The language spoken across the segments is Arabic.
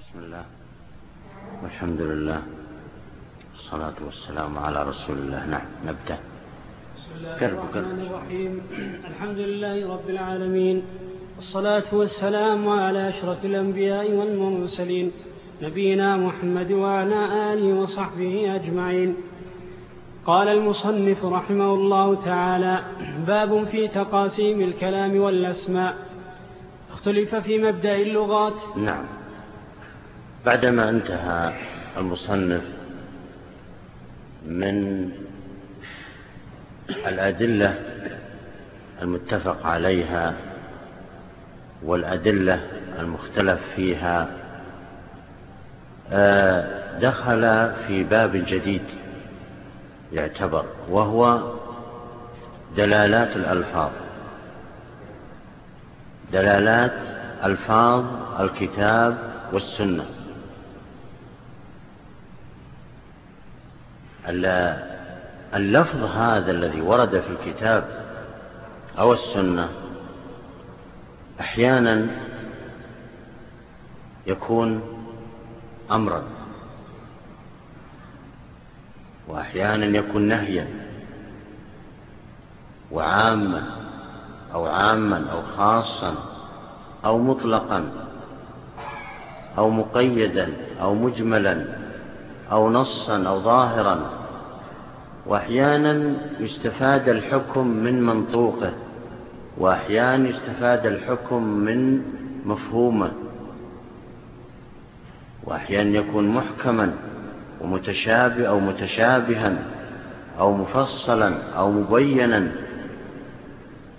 بسم الله والحمد لله والصلاة والسلام على رسول الله. نعم نبدأ. بسم الله الرحمن الرحيم. الحمد لله رب العالمين، الصلاة والسلام على أشرف الأنبياء والمرسلين، نبينا محمد وعلى آله وصحبه أجمعين. قال المصنف رحمه الله تعالى: باب في تقاسيم الكلام والأسماء. اختلف في مبدأ اللغات. نعم، بعدما انتهى المصنف من الأدلة المتفق عليها والأدلة المختلف فيها، دخل في باب جديد يعتبر، وهو دلالات الألفاظ، دلالات ألفاظ الكتاب والسنة. اللفظ هذا الذي ورد في الكتاب أو السنة أحيانا يكون أمرا وأحيانا يكون نهيا وعاما أو خاصا أو مطلقا أو مقيدا أو مجملا أو نصا أو ظاهرا، وأحيانا يستفاد الحكم من منطوقه، وأحيانا يستفاد الحكم من مفهومه، وأحيانا يكون محكما ومتشابه أو متشابها أو مفصلا أو مبينا،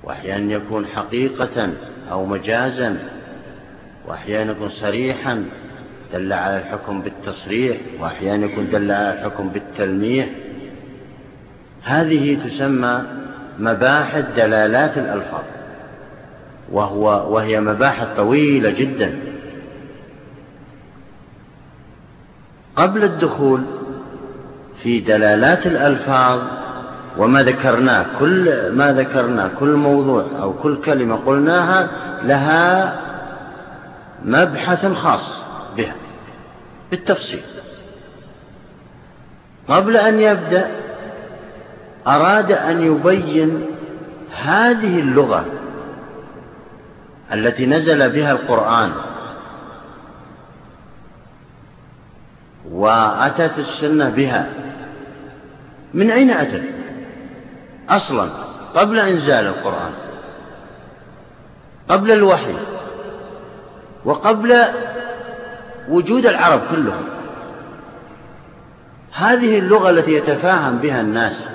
وأحيانا يكون حقيقة أو مجازا، وأحيانا يكون صريحا دل على الحكم بالتصريح، وأحيانا يكون دل على الحكم بالتلميح. هذه تسمى مباحث دلالات الألفاظ، وهي مباحث طويلة جدا. قبل الدخول في دلالات الألفاظ وما ذكرناه، كل موضوع أو كل كلمة قلناها لها مبحث خاص بها بالتفصيل. قبل أن يبدأ أراد أن يبين هذه اللغة التي نزل بها القرآن وأتت السنة بها، من أين أتت أصلا؟ قبل إنزال القرآن، قبل الوحي، وقبل وجود العرب كلهم. هذه اللغة التي يتفاهم بها الناس،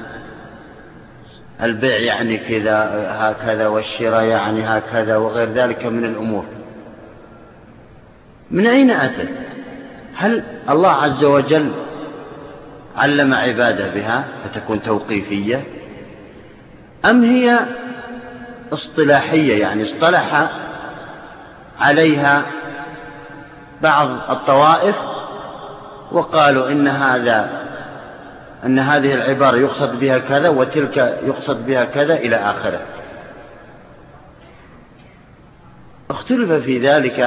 البيع يعني كذا هكذا، والشراء يعني هكذا، وغير ذلك من الأمور، من أين أتت؟ هل الله عز وجل علم عباده بها فتكون توقيفية، أم هي اصطلاحية، يعني اصطلح عليها بعض الطوائف وقالوا أن هذه العبارة يقصد بها كذا وتلك يقصد بها كذا إلى آخره؟ اختلف في ذلك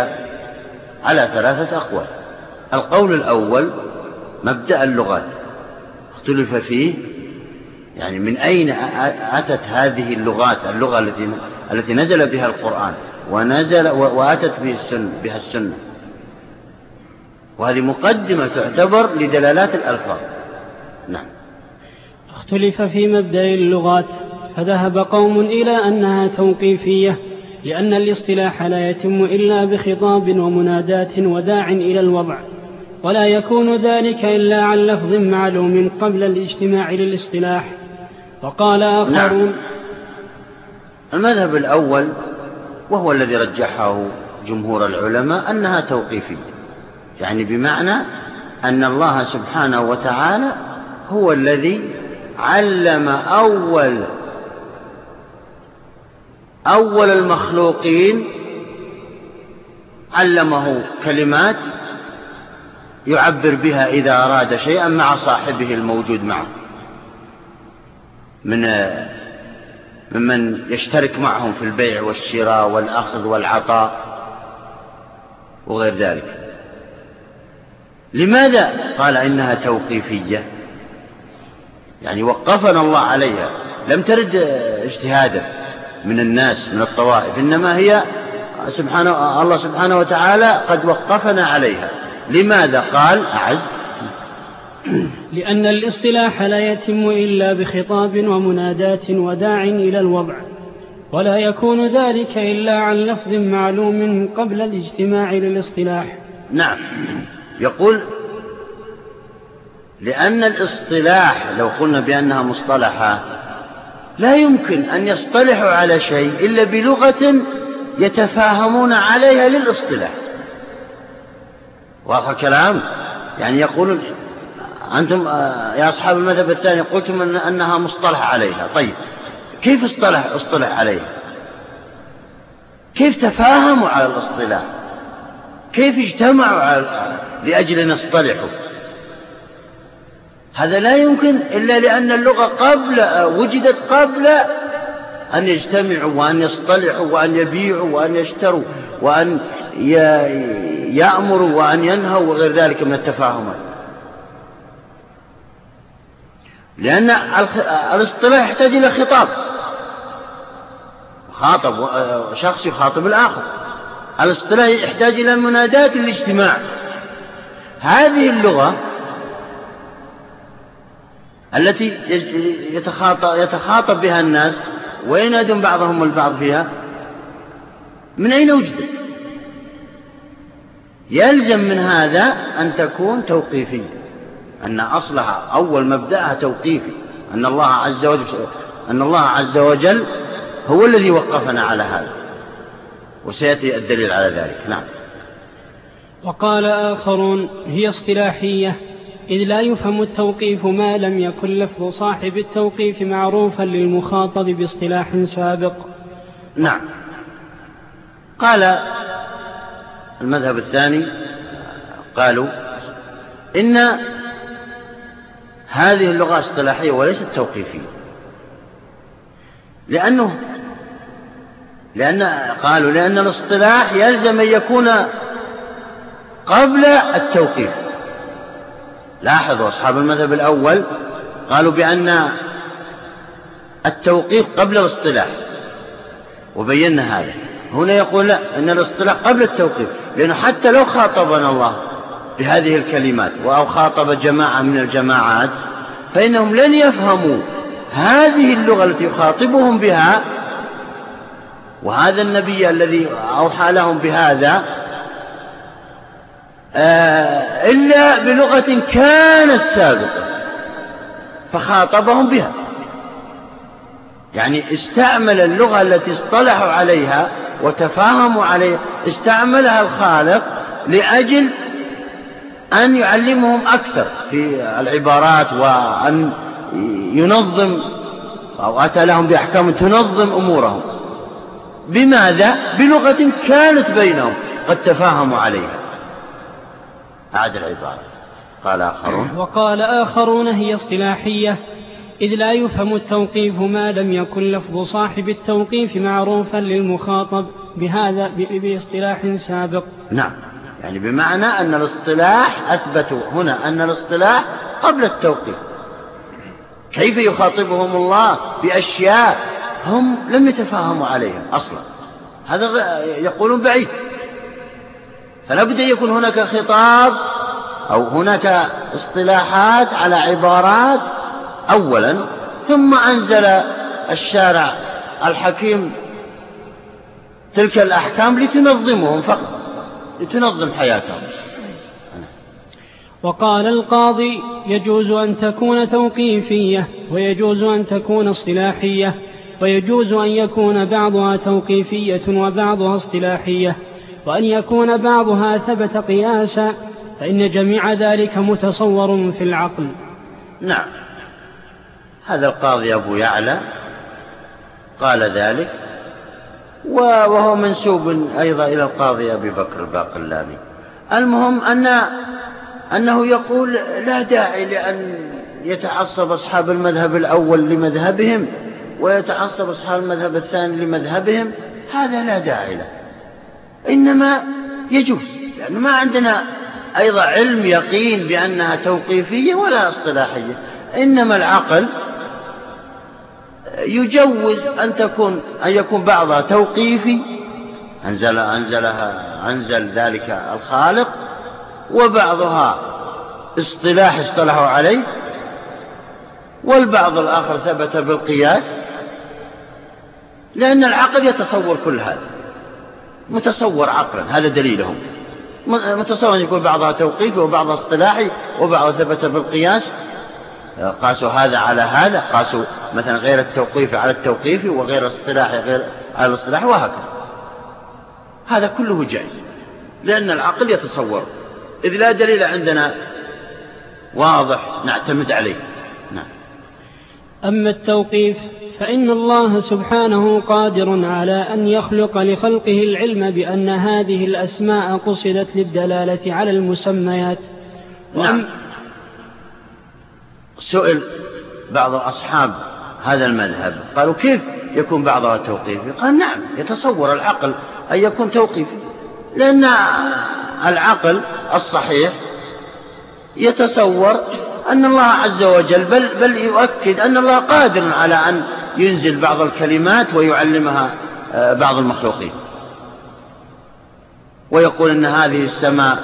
على ثلاثة أقوال. القول الأول مبدأ اللغات، اختلف فيه يعني من أين أتت هذه اللغات، اللغة التي نزل بها القرآن وأتت بها السنة، وهذه مقدمة تعتبر لدلالات الألفاظ. نعم. اختلف في مبدأ اللغات، فذهب قوم إلى أنها توقيفية لأن الاصطلاح لا يتم إلا بخطاب ومنادات وداع إلى الوضع، ولا يكون ذلك إلا عن لفظ معلوم قبل الاجتماع للاصطلاح. وقال آخرون. نعم. المذهب الأول وهو الذي رجحه جمهور العلماء أنها توقيفية، يعني بمعنى أن الله سبحانه وتعالى هو الذي علم أول المخلوقين، علمه كلمات يعبر بها إذا أراد شيئا مع صاحبه الموجود معه، ممن يشترك معهم في البيع والشراء والأخذ والعطاء، وغير ذلك. لماذا؟ قال إنها توقيفية، يعني وقفنا الله عليها، لم ترد اجتهادا من الناس من الطوائف، إنما هي سبحانه الله سبحانه وتعالى قد وقفنا عليها. لماذا؟ قال أعد لأن الاصطلاح لا يتم إلا بخطاب ومنادات وداع إلى الوضع، ولا يكون ذلك إلا عن لفظ معلوم قبل الاجتماع للاصطلاح. نعم، يقول لأن الاصطلاح لو قلنا بأنها مصطلحة لا يمكن أن يصطلحوا على شيء إلا بلغة يتفاهمون عليها للاصطلاح. واضح الكلام؟ يعني يقولون أنتم يا أصحاب المذهب الثاني قلتم أنها مصطلح عليها، طيب كيف اصطلح عليها؟ كيف تفاهموا على الاصطلاح؟ كيف اجتمعوا لأجل أن يصطلحوا؟ هذا لا يمكن إلا لأن اللغة وجدت قبل أن يجتمعوا وأن يصطلحوا وأن يبيعوا وأن يشتروا وأن يأمروا وأن ينهوا وغير ذلك من التفاهمات. لأن الاصطلاح يحتاج إلى خطاب، خاطب شخص يخاطب الآخر. الاصطلاح يحتاج إلى منادات الاجتماع. هذه اللغة التي يتخاطب بها الناس وينادم بعضهم البعض فيها، من أين وجدت؟ يلزم من هذا أن تكون توقيفية، أن أصلها أول مبدأها توقيفي، أن الله عز وجل هو الذي وقفنا على هذا، وسيأتي الدليل على ذلك. نعم. وقال آخرون هي اصطلاحية إذ لا يفهم التوقيف ما لم يكن لفظ صاحب التوقيف معروفا للمخاطب باصطلاح سابق. نعم. قال المذهب الثاني قالوا إن هذه اللغة اصطلاحية وليست توقيفية، لأن الاصطلاح يلزم أن يكون قبل التوقيف. لاحظوا أصحاب المذهب الأول قالوا بأن التوقيف قبل الاصطلاح، وبينا هذا. هنا يقول لا، أن الاصطلاح قبل التوقيف، لأنه حتى لو خاطبنا الله بهذه الكلمات أو خاطب جماعة من الجماعات فإنهم لن يفهموا هذه اللغة التي يخاطبهم بها وهذا النبي الذي أوحى لهم بهذا إلا بلغة كانت سابقة فخاطبهم بها، يعني استعمل اللغة التي اصطلحوا عليها وتفاهموا عليها، استعملها الخالق لأجل أن يعلمهم أكثر في العبارات وأن ينظم، أو أتى لهم بأحكام تنظم أمورهم. بماذا؟ بلغة كانت بينهم قد تفاهموا عليها. أعد العبارة. قال آخرون هي اصطلاحية إذ لا يفهم التوقيف ما لم يكن لفظ صاحب التوقيف معروفا للمخاطب بهذا باصطلاح سابق. نعم، يعني بمعنى أن الاصطلاح أثبتوا هنا أن الاصطلاح قبل التوقيف. كيف يخاطبهم الله بأشياء هم لم يتفاهموا عليها أصلا؟ هذا يقولون بعيد، فلا بد أن يكون هناك خطاب أو هناك اصطلاحات على عبارات أولا، ثم أنزل الشارع الحكيم تلك الأحكام لتنظمهم فقط، لتنظم حياتهم. وقال القاضي يجوز أن تكون توقيفية ويجوز أن تكون اصطلاحية، ويجوز أن يكون بعضها توقيفية وبعضها اصطلاحية، وأن يكون بعضها ثبت قياسا، فإن جميع ذلك متصور في العقل. نعم، هذا القاضي أبو يعلى قال ذلك، وهو منسوب أيضا إلى القاضي أبي بكر الباقلاني. المهم أنه يقول لا داعي لأن يتعصب أصحاب المذهب الأول لمذهبهم ويتعصب أصحاب المذهب الثاني لمذهبهم، هذا لا داعي له، إنما يجوز لأنه ما عندنا أيضا علم يقين بأنها توقيفية ولا اصطلاحية، إنما العقل يجوز أن يكون بعضها توقيفي، أنزل ذلك الخالق، وبعضها اصطلاح اصطلحوا عليه، والبعض الآخر ثبت بالقياس، لأن العقل يتصور كل هذا، متصور عقلا، هذا دليلهم، متصور أن يكون بعضها توقيفي وبعضها اصطلاحي وبعضها ثبت بالقياس، قاسوا هذا على هذا، قاسوا مثلا غير التوقيفي على التوقيفي وغير الاصطلاحي على الاصطلاحي، وهكذا. هذا كله جائز لأن العقل يتصور، إذ لا دليل عندنا واضح نعتمد عليه. نعم. أما التوقيف فإن الله سبحانه قادر على أن يخلق لخلقه العلم بأن هذه الأسماء قصدت للدلالة على المسميات. نعم. سئل بعض أصحاب هذا المذهب قالوا كيف يكون بعضها توقيفي؟ قال نعم، يتصور العقل أن يكون توقيفي، لأن العقل الصحيح يتصور أن الله عز وجل بل يؤكد أن الله قادر على أن ينزل بعض الكلمات ويعلمها بعض المخلوقين، ويقول أن هذه السماء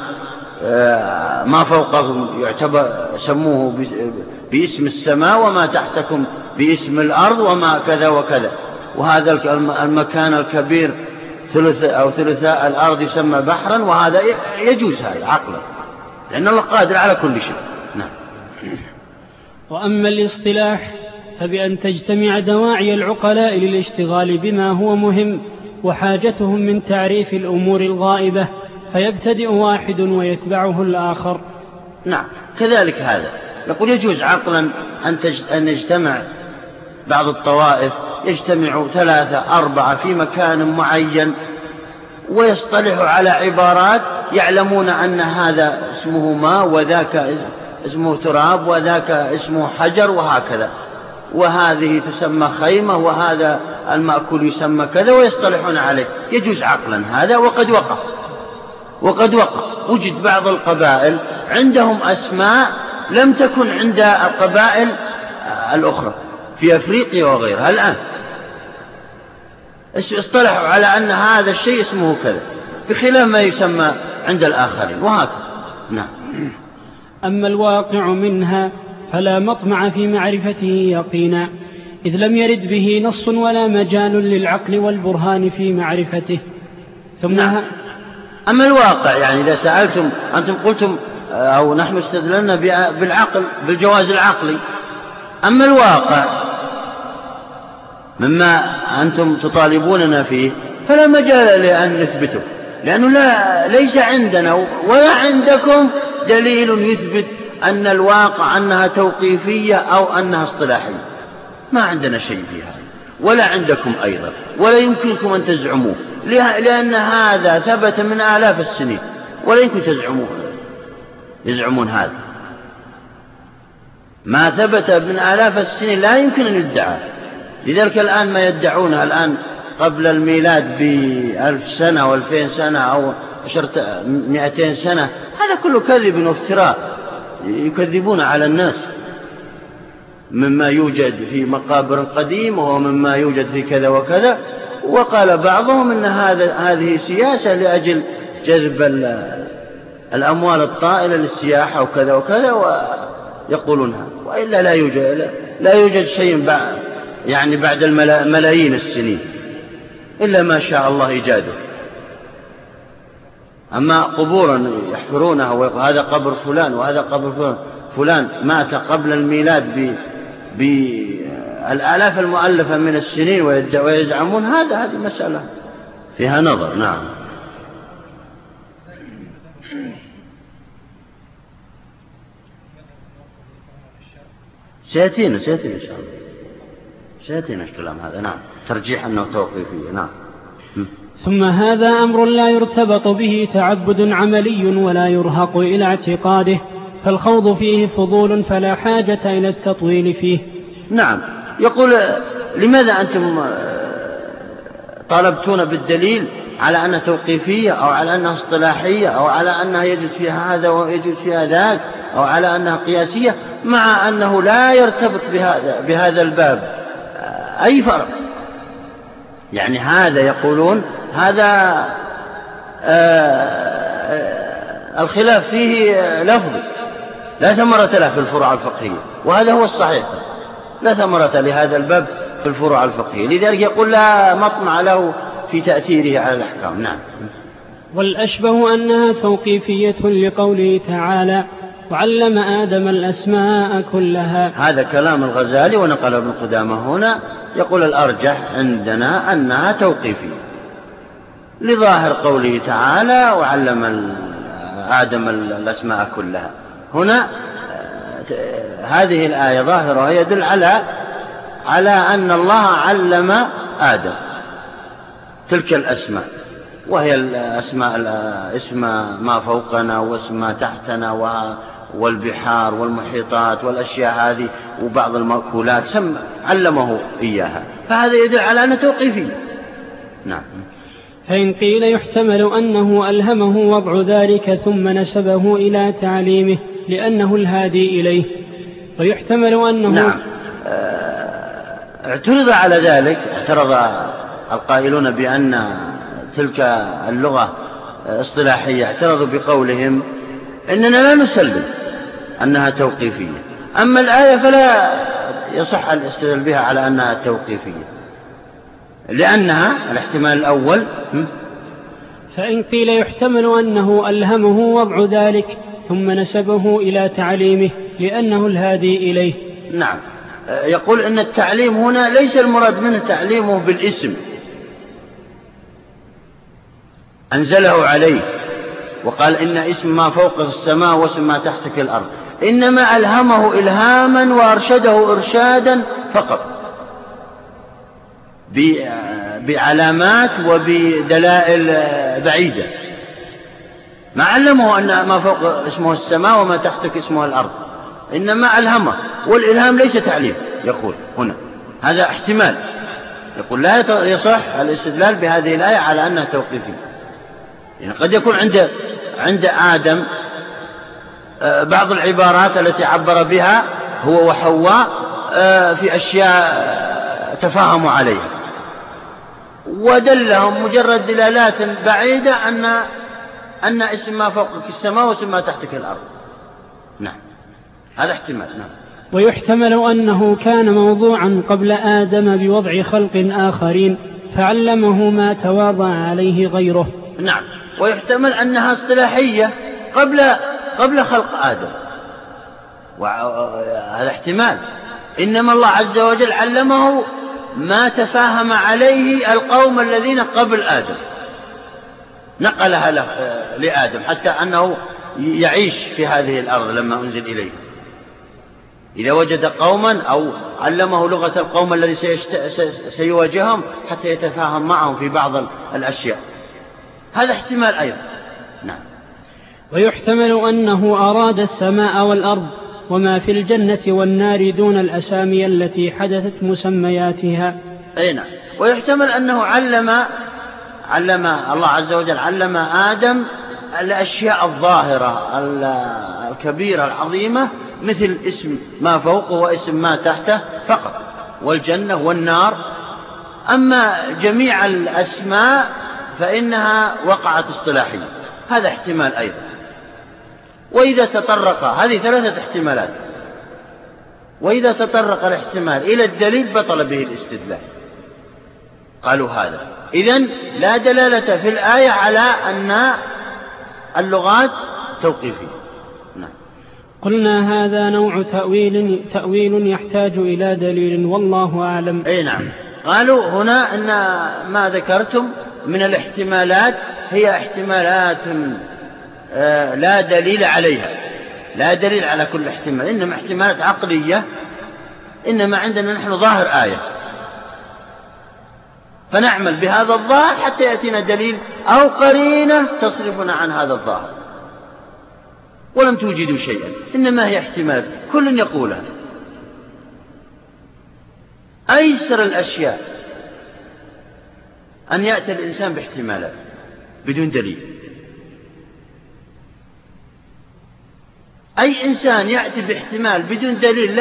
ما فوقكم يعتبر سموه باسم السماء، وما تحتكم باسم الأرض، وما كذا وكذا، وهذا المكان الكبير ثلثاء الأرض يسمى بحرا، وهذا يجوز هذا عقلا، لأن الله قادر على كل شيء. نعم. وأما الاصطلاح فبأن تجتمع دواعي العقلاء للاشتغال بما هو مهم وحاجتهم من تعريف الأمور الغائبة، فيبتدئ واحد ويتبعه الآخر. نعم، كذلك هذا نقول يجوز عقلا أن يجتمع بعض الطوائف، يجتمع 3 4 في مكان معين ويصطلحوا على عبارات يعلمون أن هذا اسمه ماء وذاك اسمه تراب وذاك اسمه حجر وهكذا، وهذه تسمى خيمة وهذا المأكول يسمى كذا، ويصطلحون عليه. يجوز عقلا هذا، وقد وقع وجد بعض القبائل عندهم أسماء لم تكن عند القبائل الأخرى في أفريقيا وغيرها، الآن اصطلحوا على أن هذا الشيء اسمه كذا بخلاف ما يسمى عند الآخرين، وهكذا. نعم. أما الواقع منها فلا مطمع في معرفته يقينا، إذ لم يرد به نص ولا مجال للعقل والبرهان في معرفته. ثم نعم. أما الواقع يعني إذا سألتم أنتم قلتم أو نحن استدللنا بالعقل بالجواز العقلي، أما الواقع مما أنتم تطالبوننا فيه فلا مجال لأن نثبته، لأنه ليس عندنا ولا عندكم دليل يثبت أن الواقع أنها توقيفية أو أنها اصطلاحية، ما عندنا شيء فيها ولا عندكم أيضا، ولا يمكنكم أن تزعموه، لأن هذا ثبت من آلاف السنين، ولا يمكن يزعمون هذا، ما ثبت من آلاف السنين لا يمكن أن يدعى. لذلك الآن ما يدعونه الآن قبل الميلاد ب1000 سنة و2000 سنة أو 200 سنة، هذا كله كذب وافتراء، يكذبون على الناس مما يوجد في مقابر قديمة ومما يوجد في كذا وكذا. وقال بعضهم أن هذه سياسة لأجل جذب الأموال الطائلة للسياحة وكذا وكذا، ويقولونها، وإلا لا يوجد شيء بعد الملايين السنين إلا ما شاء الله إيجاده. أما قبورا يحفرونها وهذا قبر فلان وهذا قبر فلان مات قبل الميلاد بالآلاف المؤلفة من السنين ويزعمون هذه مسألة فيها نظر. نعم. سيأتينا إن شاء الله، سيأتينا الكلام هذا. نعم، ترجيح أنه توقيفي. نعم. ثم هذا أمر لا يرتبط به تعبد عملي ولا يرهق إلى اعتقاده، فالخوض فيه فضول فلا حاجة إلى التطويل فيه. نعم. يقول لماذا أنتم طالبتون بالدليل على أنها توقيفية أو على أنها اصطلاحية أو على أنها يجوز فيها هذا ويجوز فيها ذاك أو على أنها قياسية، مع أنه لا يرتبط بهذا الباب أي فرق. يعني هذا يقولون هذا الخلاف فيه لفظي لا ثمرة له في الفروع الفقهية، وهذا هو الصحيح، لا ثمرة لهذا الباب في الفروع الفقهية، لذلك يقول لا مطمع له في تأثيره على الأحكام. نعم. والأشبه أنها توقيفية لقوله تعالى وعلم آدم الأسماء كلها. هذا كلام الغزالي ونقل ابن قدامة هنا، يقول الأرجح عندنا أنها توقيفية لظاهر قوله تعالى وعلم آدم الأسماء كلها. هنا هذه الآية ظاهرها يدل على أن الله علم آدم تلك الأسماء، وهي الأسماء اسم ما فوقنا واسم ما تحتنا والبحار والمحيطات والأشياء هذه وبعض المأكولات علمه إياها، فهذا يدل على أنه توقيفي. نعم. فإن قيل يحتمل أنه ألهمه وضع ذلك ثم نسبه إلى تعليمه لأنه الهادي إليه، ويحتمل أنه نعم. اعترض على ذلك، اعترض القائلون بأن تلك اللغة اصطلاحية، اعترضوا بقولهم إننا لا نسلم أنها توقيفية، أما الآية فلا يصح الاستدلال بها على أنها توقيفية، لأنها الاحتمال الأول. فإن قيل يحتمل أنه ألهمه وضع ذلك ثم نسبه إلى تعليمه لأنه الهادي إليه. نعم. يقول إن التعليم هنا ليس المراد منه تعليمه بالاسم، أنزله عليه وقال إن اسم ما فوق السماء واسم ما تحتك الأرض، إنما ألهمه إلهاما وأرشده إرشادا فقط بعلامات وبدلائل بعيدة، ما علمه أن ما فوق اسمه السماء وما تحتك اسمه الأرض، إنما ألهمه، والإلهام ليس تعليم. يقول هنا هذا احتمال، يقول لا يصح الاستدلال بهذه الآية على أنها توقيفية، يعني قد يكون عند آدم بعض العبارات التي عبر بها هو وحواء في أشياء تفاهموا عليها، ودلهم مجرد دلالات بعيدة أن اسم ما فوقك السماء واسم ما تحتك الأرض. نعم، هذا احتمال. نعم. ويحتمل أنه كان موضوعا قبل آدم بوضع خلق آخرين فعلمه ما تواضع عليه غيره. نعم. ويحتمل أنها اصطلاحية قبل خلق آدم، وهذا احتمال، إنما الله عز وجل علمه ما تفاهم عليه القوم الذين قبل آدم، نقلها لآدم حتى أنه يعيش في هذه الأرض لما أنزل إليه، إذا وجد قوما أو علمه لغة القوم الذي سيواجههم حتى يتفاهم معهم في بعض الأشياء، هذا احتمال أيضا. نعم. ويحتمل أنه أراد السماء والأرض وما في الجنة والنار دون الأسامي التي حدثت مسمياتها. أي نعم. ويحتمل أنه علم الله عز وجل علم آدم الأشياء الظاهرة الكبيرة العظيمة، مثل اسم ما فوقه واسم ما تحته فقط، والجنة والنار، أما جميع الأسماء فإنها وقعت اصطلاحية، هذا احتمال أيضا. وإذا تطرق هذه ثلاثة احتمالات، وإذا تطرق الاحتمال إلى الدليل بطل به الاستدلال، قالوا هذا إذن لا دلالة في الآية على أن اللغات توقيفية. نعم. قلنا هذا نوع تأويل يحتاج إلى دليل والله أعلم. أي نعم. قالوا هنا أن ما ذكرتم من الاحتمالات هي احتمالات لا دليل عليها، لا دليل على كل احتمال، إنما احتمالات عقلية، إنما عندنا نحن ظاهر آية فنعمل بهذا الظاهر حتى يأتينا دليل أو قرينة تصرفنا عن هذا الظاهر، ولم توجدوا شيئا، إنما هي احتمال كل يقولها. أيسر الأشياء أن يأتي الإنسان باحتمالات، بدون دليل. أي إنسان يأتي باحتمال بدون دليل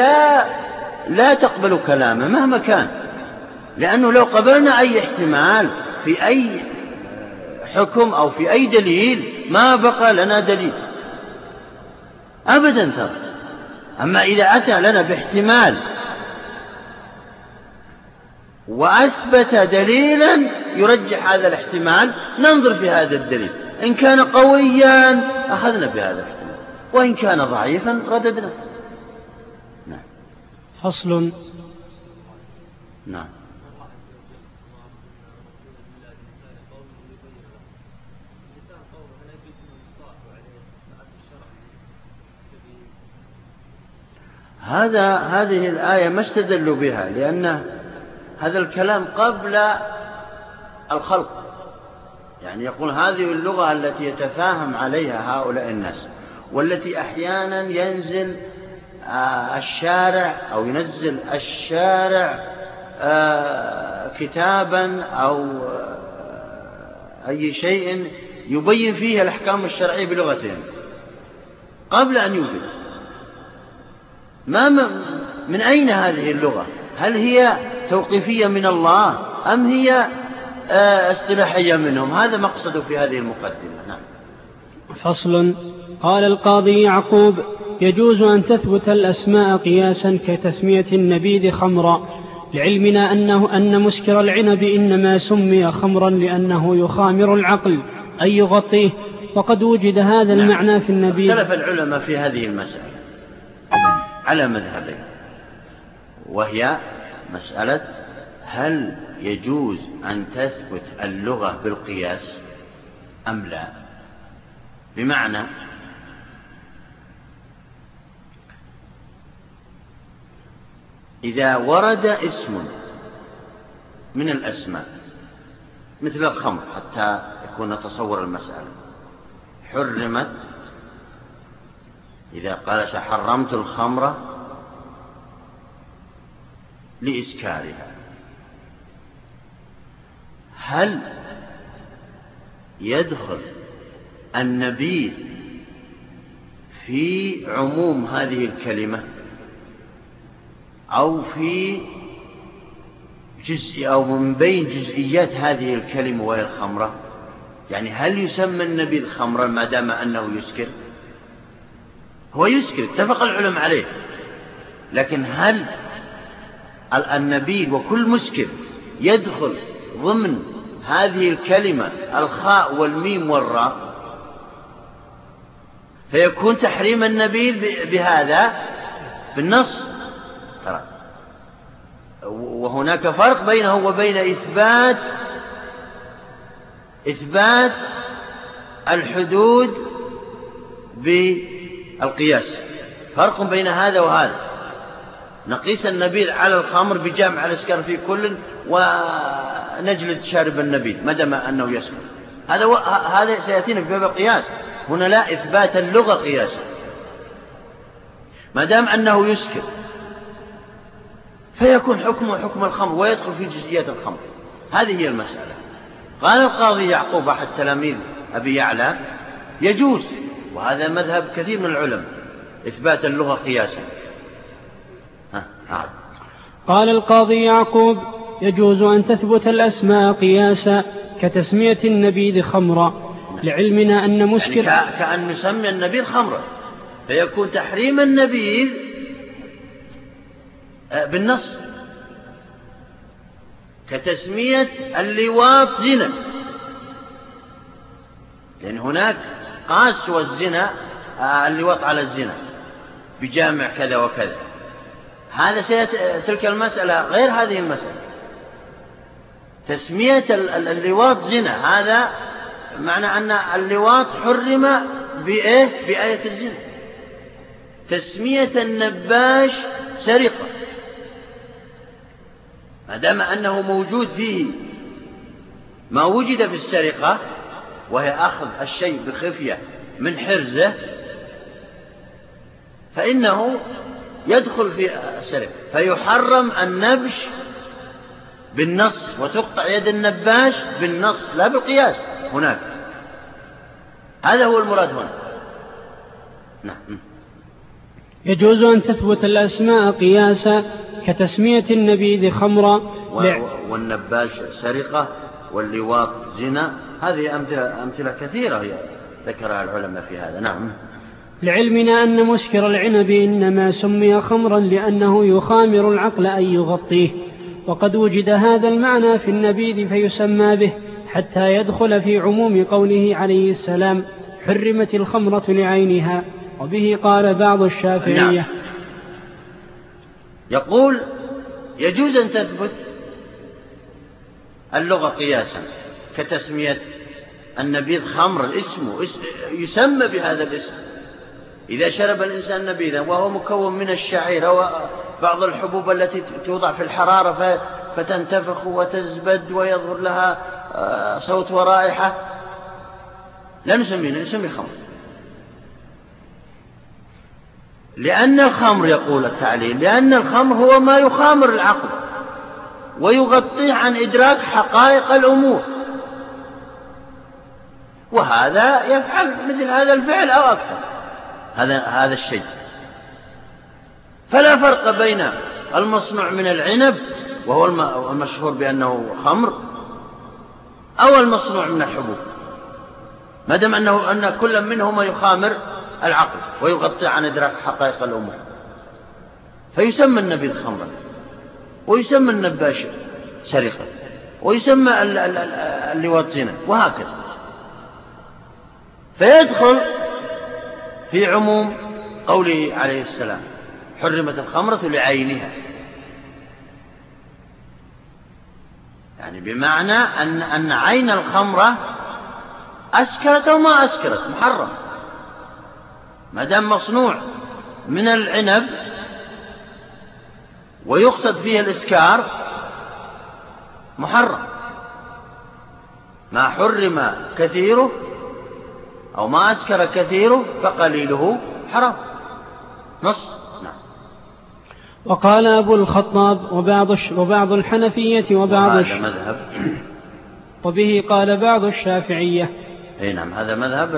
لا تقبل كلامه مهما كان، لأنه لو قبلنا أي احتمال في أي حكم أو في أي دليل ما بقى لنا دليل أبدا ترى. أما إذا أتى لنا باحتمال وأثبت دليلا يرجح هذا الاحتمال ننظر في هذا الدليل، إن كان قويا أخذنا بهذا الاحتمال وإن كان ضعيفا رددنا. نعم. فصل. نعم. هذه الآية ما استدلوا بها لأن هذا الكلام قبل الخلق، يعني يقول هذه اللغة التي يتفاهم عليها هؤلاء الناس، والتي أحيانا ينزل الشارع أو ينزل الشارع كتابا أو أي شيء يبين فيه الأحكام الشرعية بلغتهم قبل أن يوجد. ما من أين هذه اللغة؟ هل هي توقيفية من الله أم هي اصطلاحية منهم؟ هذا مقصده في هذه المقدمة. نعم. فصل. قال القاضي يعقوب: يجوز أن تثبت الأسماء قياسا كتسمية النبيذ خمرا، لعلمنا أن مسكر العنب إنما سمي خمرا لأنه يخامر العقل أي يغطيه، وقد وجد هذا المعنى في النبيذ. اختلف العلماء في هذه المسألة على مذهبين، وهي مسألة هل يجوز أن تثبت اللغة بالقياس أم لا، بمعنى إذا ورد اسم من الأسماء مثل الخمر حتى يكون نتصور المسألة، حرمت، إذا قال حرمت الخمرة لإسكارها، هل يدخل النبيذ في عموم هذه الكلمة أو في جزء أو من بين جزئيات هذه الكلمة وهي الخمرة؟ يعني هل يسمى النبيذ خمرا ما دام أنه يسكر؟ هو يسكر، اتفق العلماء عليه، لكن هل النبيذ وكل مسكر يدخل ضمن هذه الكلمة الخاء والميم والراء فيكون تحريم النبيذ بهذا بالنص ترى. وهناك فرق بينه وبين إثبات الحدود بالقياس، فرق بين هذا وهذا. نقيس النبيذ على الخمر بجمع الإسكار في كل ونجلد شارب النبيذ ما دام أنه يسكر، هذا سيأتينا في باب القياس. هنا لا إثبات اللغة قياسا، ما دام أنه يسكر فيكون حكمه حكم الخمر ويدخل في جزئيات الخمر. هذه هي المسألة. قال القاضي يعقوب أحد تلاميذ أبي يعلى: يجوز، وهذا مذهب كثير من العلماء، إثبات اللغة قياسا. قال القاضي يعقوب: يجوز أن تثبت الأسماء قياسا كتسمية النبيذ خمرا، لعلمنا أن مسكر، يعني كأن نسمي النبيذ خمرا فيكون تحريم النبيذ بالنص، كتسمية اللواط زنا، لأن هناك قاس والزنا اللواط على الزنا بجامع كذا وكذا. هذا تلك المسألة غير هذه المسألة. تسمية اللواط زنا هذا معنى أن اللواط حرم بآية الزنا. تسمية النباش سرقة ما دام أنه موجود فيه ما وجد في السرقة وهي أخذ الشيء بخفية من حرزه فإنه يدخل في السرقة، فيحرم النبش بالنص، وتقطع يد النباش بالنص لا بالقياس هناك. هذا هو المراد هنا. نعم. يجوز أن تثبت الأسماء قياسا كتسمية النبيذ خمرا والنباش سرقة واللواط زنا. هذه أمثلة كثيرة ذكرها العلماء في هذا. نعم. لعلمنا أن مسكر العنب إنما سمي خمرا لأنه يخامر العقل أن يغطيه، وقد وجد هذا المعنى في النبيذ فيسمى به حتى يدخل في عموم قوله عليه السلام حرمت الخمرة لعينها، وبه قال بعض الشافعية. نعم. يقول يجوز أن تثبت اللغة قياسا كتسمية النبيذ خمر، اسمه يسمى بهذا الاسم. إذا شرب الإنسان نبيذا وهو مكون من الشعير وبعض الحبوب التي توضع في الحرارة فتنتفخ وتزبد ويظهر لها صوت ورائحة، لا نسميه خمر، لأن الخمر يقول التعليل لأن الخمر هو ما يخامر العقل ويغطيه عن إدراك حقائق الأمور، وهذا يفعل مثل هذا الفعل أو أكثر هذا الشيء. فلا فرق بين المصنوع من العنب وهو المشهور بأنه خمر أو المصنوع من الحبوب، ما دام أن كل منهما يخامر العقل ويغطي عن إدراك حقائق الأمور، فيسمى النبيذ خمرا ويسمى النباش سرقة ويسمى اللواط زنا وهكذا، فيدخل في عموم قوله عليه السلام حرمت الخمرة لعينها، يعني بمعنى أن عين الخمرة أسكرت أو ما أسكرت محرم، ما دام مصنوع من العنب ويقصد فيه الإسكار محرم. ما حرم كثيره أو ما أسكر كثيره فقليله حرام، نص. نعم. وقال أبو الخطاب وبعض الحنفية مذهب وبه قال بعض الشافعية. أي نعم، هذا مذهب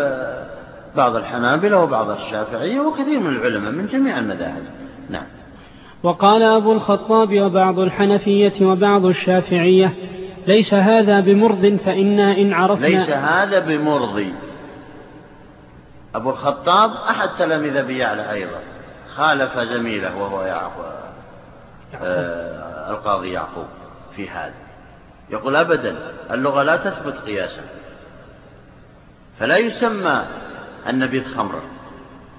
بعض الحنابلة وبعض الشافعية وكثير من العلماء من جميع المذاهب. نعم. وقال أبو الخطاب وبعض الحنفية وبعض الشافعية ليس هذا بمرض، فإنا إن عرفنا ليس هذا بمرضي. أبو الخطاب أحد تلاميذ أبي يعلى أيضا، خالف زميله وهو يعقوب القاضي يعقوب في هذا، يقول أبدا اللغة لا تثبت قياسا، فلا يسمى النبيذ خمرا.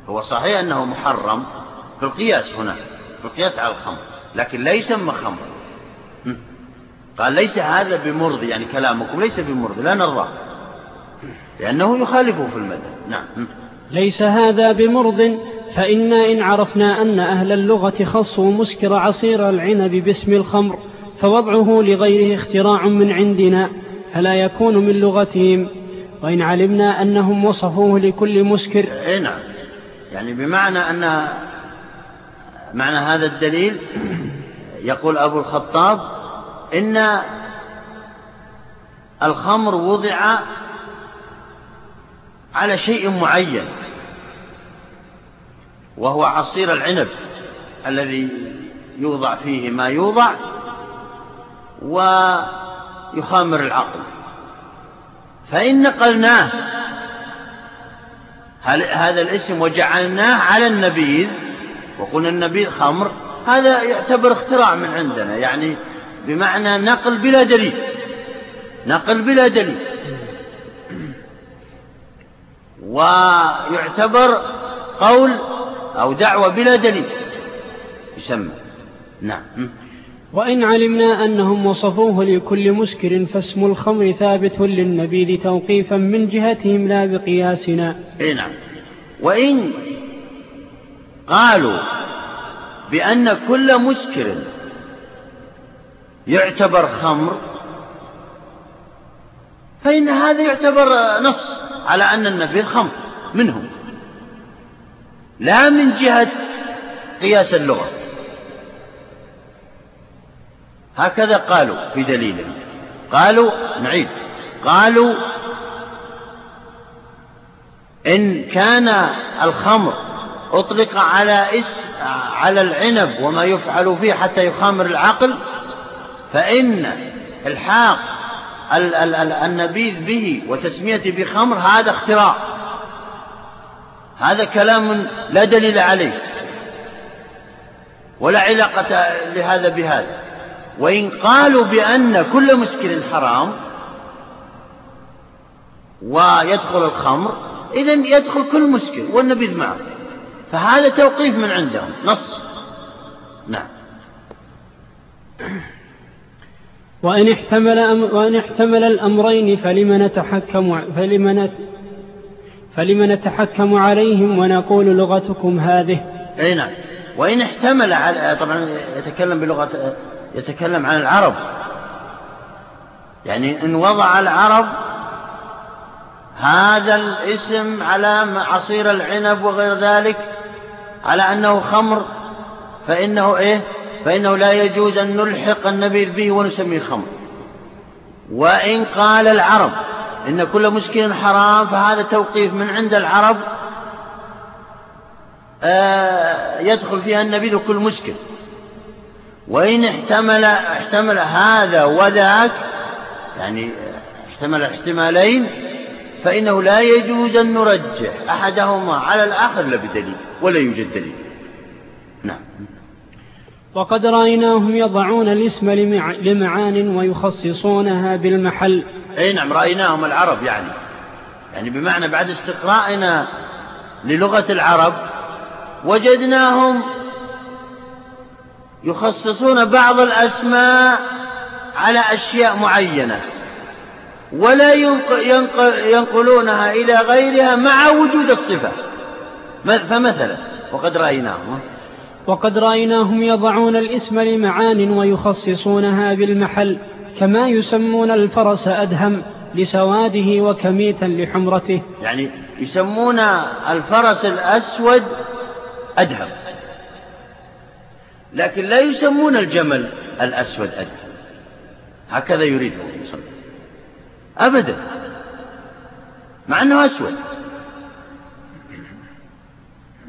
هو صحيح أنه محرم في القياس هنا، في القياس على الخمر، لكن لا يسمى خمرا. قال ليس هذا بمرضي، يعني كلامكم ليس بمرضي لا نرضاه لأنه يخالفه في المذهب. نعم. ليس هذا بمرض، فإنا إن عرفنا أن أهل اللغة خصوا مسكر عصير العنب باسم الخمر، فوضعه لغيره اختراع من عندنا فلا يكون من لغتهم، وإن علمنا أنهم وصفوه لكل مسكر. نعم، يعني بمعنى أن معنى هذا الدليل يقول أبو الخطاب إن الخمر وضع على شيء معين وهو عصير العنب الذي يوضع فيه ما يوضع ويخامر العقل، فإن نقلناه هذا الاسم وجعلناه على النبيذ وقلنا النبيذ خمر، هذا يعتبر اختراع من عندنا، يعني بمعنى نقل بلا دليل، نقل بلا دليل، ويعتبر قول أو دعوة بلا دليل يسمى. نعم. وإن علمنا أنهم وصفوه لكل مسكر فاسم الخمر ثابت للنبيذ توقيفا من جهتهم لا بقياسنا. نعم. وإن قالوا بأن كل مسكر يعتبر خمر فإن هذا يعتبر نص على أن النبيذ خمر منهم، لا من جهة قياس اللغة. هكذا قالوا في دليل، قالوا نعيد، قالوا إن كان الخمر أطلق على العنب وما يفعل فيه حتى يخامر العقل، فإن الحاق النبيذ به وتسميته بخمر هذا اختراع، هذا كلام لا دليل عليه ولا علاقة لهذا بهذا. وإن قالوا بأن كل مسكر حرام ويدخل الخمر، إذن يدخل كل مسكر والنبيذ معه، فهذا توقيف من عندهم نص. نعم. وإن احتمل الأمرين فلما نتحكم عليهم ونقول لغتكم هذه. أي نعم. وإن احتمل على، طبعا يتكلم بلغة، يتكلم عن العرب، يعني إن وضع العرب هذا الاسم على عصير العنب وغير ذلك على أنه خمر، فإنه فإنه لا يجوز أن نلحق النبيذ به ونسميه خمر. وإن قال العرب إن كل مسكر حرام، فهذا توقيف من عند العرب يدخل فيها النبيذ وكل مسكر. وإن احتمل هذا وذاك، يعني احتمل احتمالين، فإنه لا يجوز أن نرجح أحدهما على الآخر لا بدليل ولا يوجد دليل. نعم. وقد رأيناهم يضعون الاسم لمعان ويخصصونها بالمحل. أي نعم، رأيناهم العرب، يعني بمعنى بعد استقرائنا للغة العرب وجدناهم يخصصون بعض الأسماء على أشياء معينة ولا ينقلونها إلى غيرها مع وجود الصفة. فمثلا وقد رأيناهم يضعون الاسم لمعان ويخصصونها بالمحل، كما يسمون الفرس أدهم لسواده وكميتا لحمرته، يعني يسمون الفرس الأسود أدهم، لكن لا يسمون الجمل الأسود أدهم، هكذا يريده أبدا، مع أنه أسود.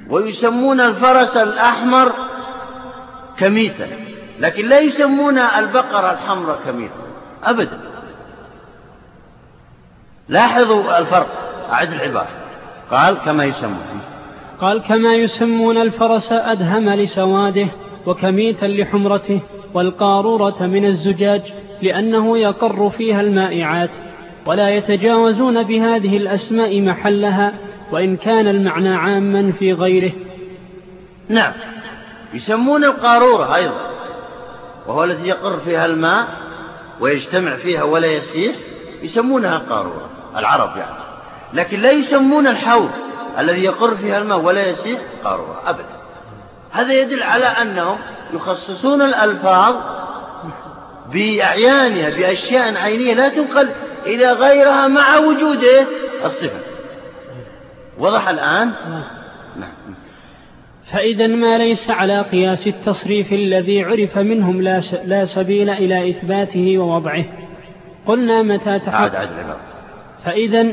ويسمون الفرس الأحمر كميتا، لكن لا يسمون البقرة الحمراء كميتا أبدا. لاحظوا الفرق، أعد العبارة. قال كما يسمون الفرس أدهم لسواده وكميتا لحمرته، والقارورة من الزجاج لأنه يقر فيها المائعات، ولا يتجاوزون بهذه الأسماء محلها وإن كان المعنى عاما في غيره. نعم، يسمون القارورة أيضا، وهو التي يقر فيها الماء ويجتمع فيها ولا يسيح، يسمونها قارورة العرب يعني، لكن لا يسمون الحوض الذي يقر فيها الماء ولا يسيح قارورة أبدا. هذا يدل على أنهم يخصصون الألفاظ بأعيانها بأشياء عينية لا تنقل إلى غيرها مع وجود الصفة. وضح الآن؟ نعم. فإذا ما ليس على قياس التصريف الذي عرف منهم لا سبيل إلى إثباته ووضعه. قلنا متى تحقق، فإذا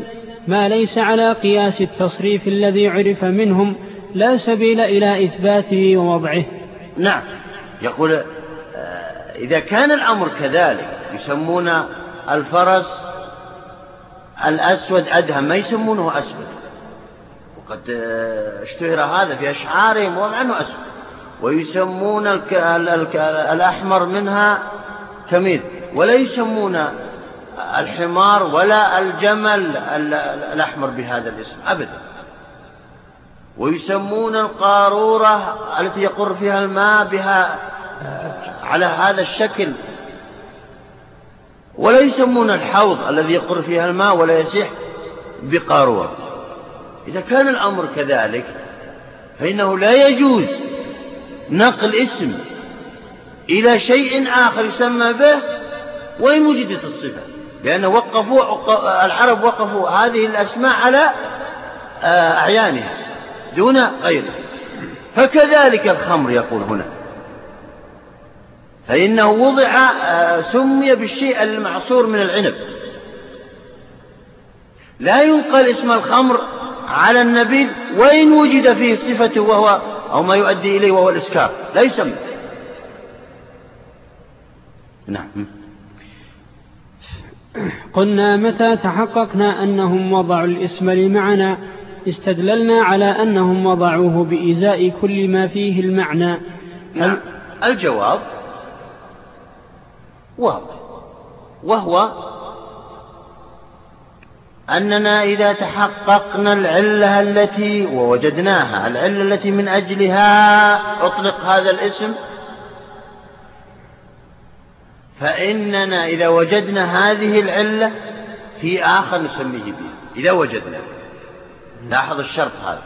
ما ليس على قياس التصريف الذي عرف منهم لا سبيل إلى إثباته ووضعه. نعم، يقول إذا كان الأمر كذلك، يسمون الفرس الأسود أدهم، ما يسمونه أسود، وقد اشتهر هذا في أشعارهم ومع أنه أسود. ويسمون الأحمر منها كميل، ولا يسمون الحمار ولا الجمل الأحمر بهذا الاسم أبدا. ويسمون القارورة التي يقر فيها الماء بها على هذا الشكل، ولا يسمون الحوض الذي يقر فيها الماء ولا يسيح بقارورة. إذا كان الأمر كذلك، فإنه لا يجوز نقل اسم إلى شيء آخر يسمى به وإن وجدت الصفة، لأن العرب وقفوا هذه الأسماء على أعيانها دون غيرها. فكذلك الخمر يقول هنا، فإنه وضع سمي بالشيء المعصور من العنب، لا ينقل اسم الخمر على النبيذ وإن وجد فيه صفته وهو أو ما يؤدي إليه وهو الإسكار لا يسمى. نعم. قلنا متى تحققنا أنهم وضعوا الاسم لمعنى استدللنا على أنهم وضعوه بإزاء كل ما فيه المعنى. نعم. الجواب واضح، وهو أننا إذا تحققنا العلة التي ووجدناها، العلة التي من أجلها أطلق هذا الاسم، فإننا إذا وجدنا هذه العلة في آخر نسميه بها إذا وجدنا. لاحظ الشرط هذا،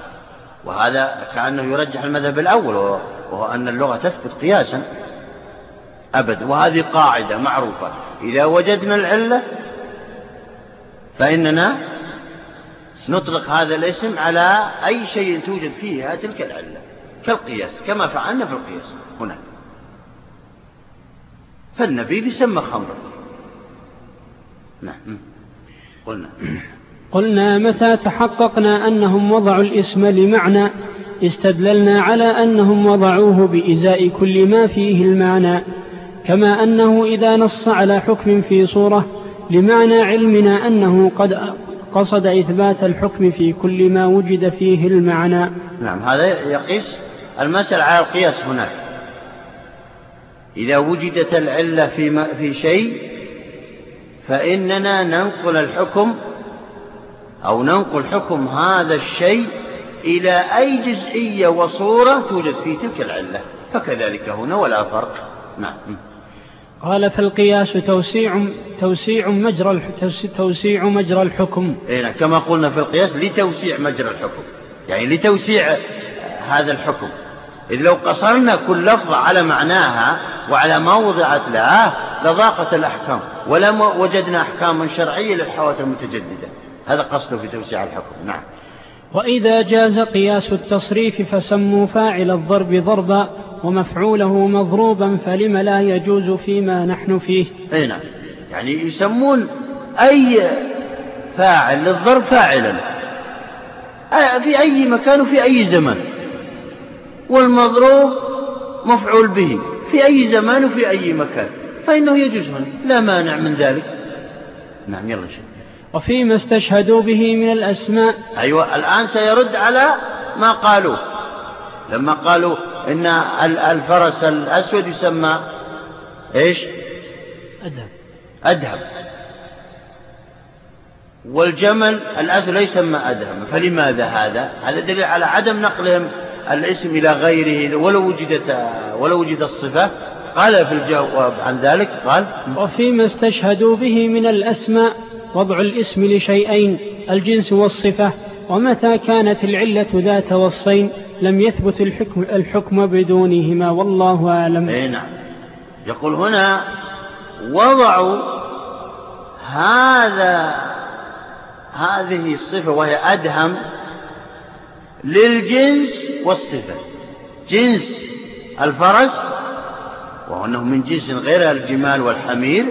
وهذا كأنه يرجح المذهب الأول وهو أن اللغة تثبت قياسا أبدا، وهذه قاعدة معروفة، إذا وجدنا العلة فإننا سنطلق هذا الاسم على أي شيء توجد فيها تلك العلة كالقياس، كما فعلنا في القياس هنا. فالنبيذ يسمى خمرا. نعم. قلنا متى تحققنا أنهم وضعوا الاسم لمعنى استدللنا على أنهم وضعوه بإزاء كل ما فيه المعنى، كما أنه إذا نص على حكم في صورة لمعنى علمنا أنه قد قصد إثبات الحكم في كل ما وجد فيه المعنى. نعم، هذا يقيس المسألة على القياس هناك، إذا وجدت العلة في شيء فإننا ننقل الحكم أو ننقل حكم هذا الشيء إلى أي جزئية وصورة توجد في تلك العلة، فكذلك هنا ولا فرق. نعم. قال فالقياس توسيع مجرى الحكم. إيه، كما قلنا في القياس لتوسيع مجرى الحكم، يعني لتوسيع هذا الحكم، إذ لو قصرنا كل لفظة على معناها وعلى ما وضعت لها لضاقت الأحكام ولما وجدنا أحكاما شرعية للحوادث المتجددة، هذا قصده في توسيع الحكم. نعم. وإذا جاز قياس التصريف فسموا فاعل الضرب ضربا ومفعوله مضروبا فلم لا يجوز فيما نحن فيه. أي نعم، يعني يسمون أي فاعل للضرب فاعلا في أي مكان وفي أي زمان، والمضروب مفعول به في أي زمان وفي أي مكان، فإنه يجوز هنا لا مانع من ذلك. نعم. يلا شيء. وفيما استشهدوا به من الأسماء. أيوة، الآن سيرد على ما قالوا لما قالوا إن الفرس الأسود يسمى إيش؟ أدهم، والجمل الأسود يسمى أدهم، فلماذا هذا؟ هذا دليل على عدم نقلهم الاسم إلى غيره ولو وجدت الصفة. قال في الجواب عن ذلك قال وفيما استشهدوا به من الأسماء وضع الاسم لشيئين الجنس والصفة، ومتى كانت العلة ذات وصفين لم يثبت الحكم بدونهما والله أعلم. أي نعم. يقول هنا وضعوا هذه الصفة وهي أدهم للجنس والصفة، جنس الفرس وأنه من جنس غير الجمال والحمير،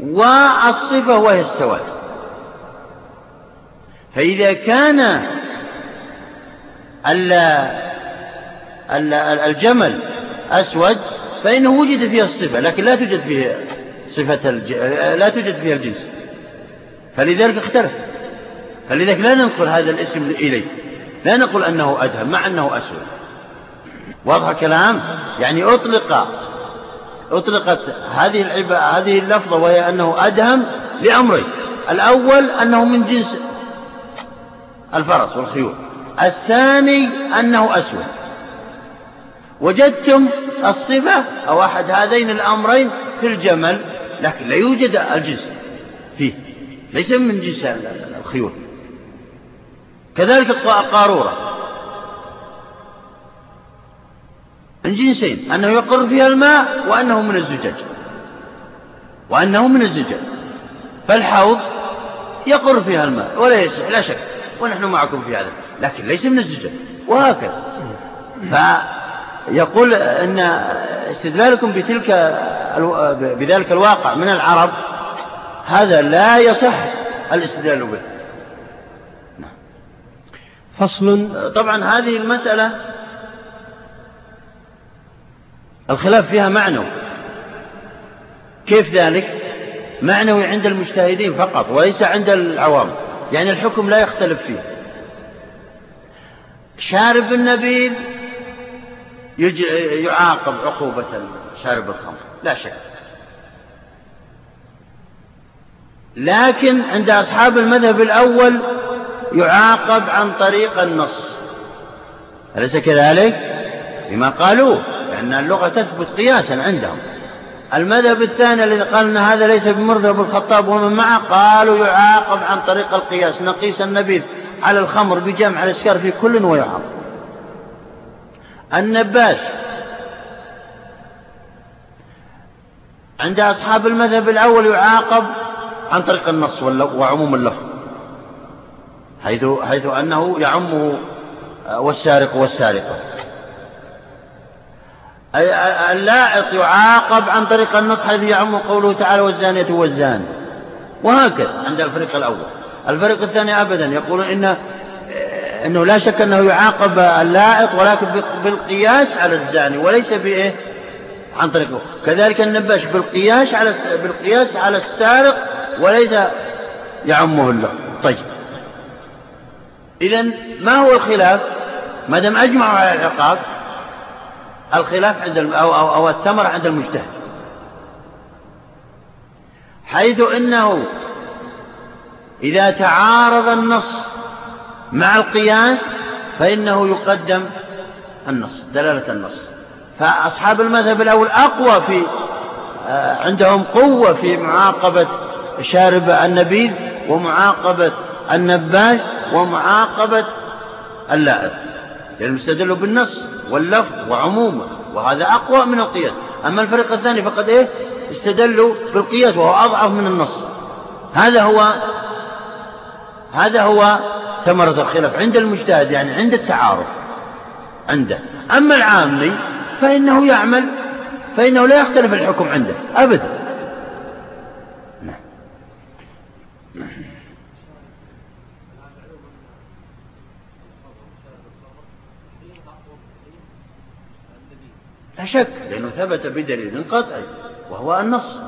والصفة وهي السواد. فإذا كان الجمل أسود فإنه وجد فيه الصفة لكن لا توجد فيها الجنس، فلذلك اختلف، فلذلك لا ننقل هذا الاسم إليه، لا نقول أنه أدهم مع أنه أسود. واضح الكلام؟ يعني أطلقت هذه اللفظة وهي أنه أدهم لأمرين، الأول أنه من جنس الفرس والخيول، الثاني أنه أسود. وجدتم الصفة أو أحد هذين الأمرين في الجمل لكن لا يوجد الجنس فيه، ليس من جنس الخيول. كذلك القارورة من جنسين، أنه يقر فيها الماء وأنه من الزجاج. فالحوض يقر فيها الماء ولا يسع لا شك، ونحن معكم في هذا، لكن ليس من الزجاج، وهكذا. فيقول أن استدلالكم بذلك الواقع من العرب هذا لا يصح الاستدلال به. فصل. طبعا هذه المسألة الخلاف فيها معنوي. كيف ذلك؟ معنوي عند المجتهدين فقط وليس عند العوام، يعني الحكم لا يختلف فيه. شارب النبيذ يعاقب عقوبة شارب الخمر لا شك، لكن عند أصحاب المذهب الأول يعاقب عن طريق النص، أليس كذلك؟ بما قالوه، لأن اللغة تثبت قياسا عندهم. المذهب الثاني الذي قال أن هذا ليس بمرضى أبو الخطاب ومن معه، قالوا يعاقب عن طريق القياس، نقيس النبيذ على الخمر بجمع الأسكار في كل ويعاقب. النباش عند أصحاب المذهب الأول يعاقب عن طريق النص وعموم اللفظ، حيث أنه يعمه والسارق والسارقة. اللاعط يعاقب عن طريق النص حيث يعمه قوله تعالى والزانية والزاني، وهكذا عند الفريق الأول. الفريق الثاني أبدا يقولون إنه لا شك أنه يعاقب اللاعط ولكن بالقياس على الزاني وليس بإيه عن طريقه. كذلك النباش بالقياس على السارق وليس يعمه الله. طيب، إذن ما هو الخلاف؟ ما دام أجمعوا على العقاب، الخلاف عند أو الثمر عند المجتهد، حيث أنه إذا تعارض النص مع القياس فإنه يقدم النص، دلالة النص. فأصحاب المذهب الأول أقوى في عندهم قوة في معاقبة شارب النبيذ ومعاقبة النباش ومعاقبة اللاعب، لأنهم استدلوا بالنص واللفظ وعمومه، وهذا أقوى من القياس. أما الفريق الثاني فقد استدلوا بالقياس وهو أضعف من النص. هذا هو ثمرة الخلاف عند المجتهد، يعني عند التعارض عنده. أما العامي فإنه يعمل، فإنه لا يختلف الحكم عنده أبدا. لا شك، لأنه ثبت بدليل قطعي وهو النص.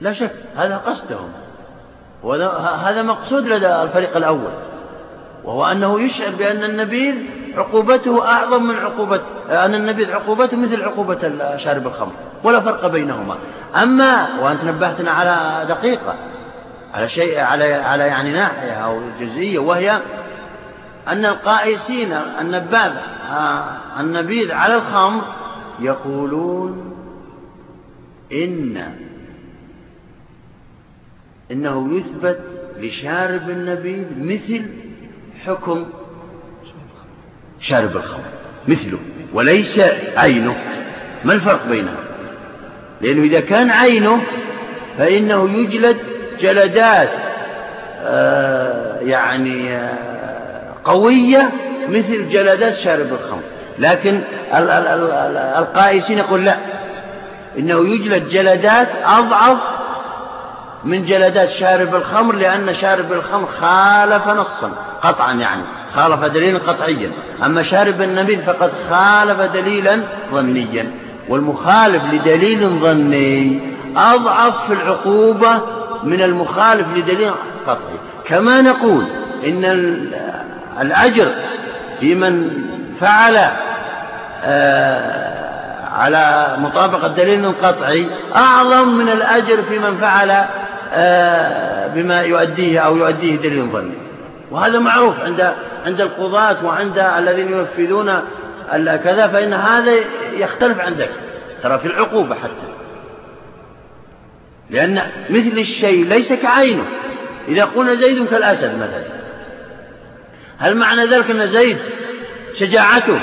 لا شك هذا قصدهم، هذا مقصود لدى الفريق الأول، وهو أنه يشعر بأن النبيذ عقوبته أعظم من عقوبة، أن النبيذ عقوبته مثل عقوبة شارب الخمر ولا فرق بينهما. أما وأنت نبهتنا على دقيقة، على شيء، على يعني ناحية أو جزئية، وهي أن القائسين النبيذ على الخمر يقولون إنه يثبت لشارب النبيذ مثل حكم شارب الخمر، مثله وليس عينه. ما الفرق بينهم؟ لأنه إذا كان عينه فإنه يجلد جلدات قوية مثل جلدات شارب الخمر، لكن القائسين يقول لا، إنه يجلد جلدات أضعف من جلدات شارب الخمر، لأن شارب الخمر خالف نصا قطعا، يعني خالف دليلا قطعيا. أما شارب النبيذ فقد خالف دليلا ظنيا، والمخالف لدليل ظني أضعف في العقوبة من المخالف لدليل قطعي. كما نقول إن الأجر في من فعل على مطابقة دليل قطعي أعظم من الأجر في من فعل بما يؤديه أو يؤديه دليل ظني، وهذا معروف عند القضاة وعند الذين ينفذون كذا، فإن هذا يختلف عندك ترى في العقوبة حتى، لأن مثل الشيء ليس كعينه. إذا قلنا زيد كالأسد مثلا، هل معنى ذلك أن زيد شجاعته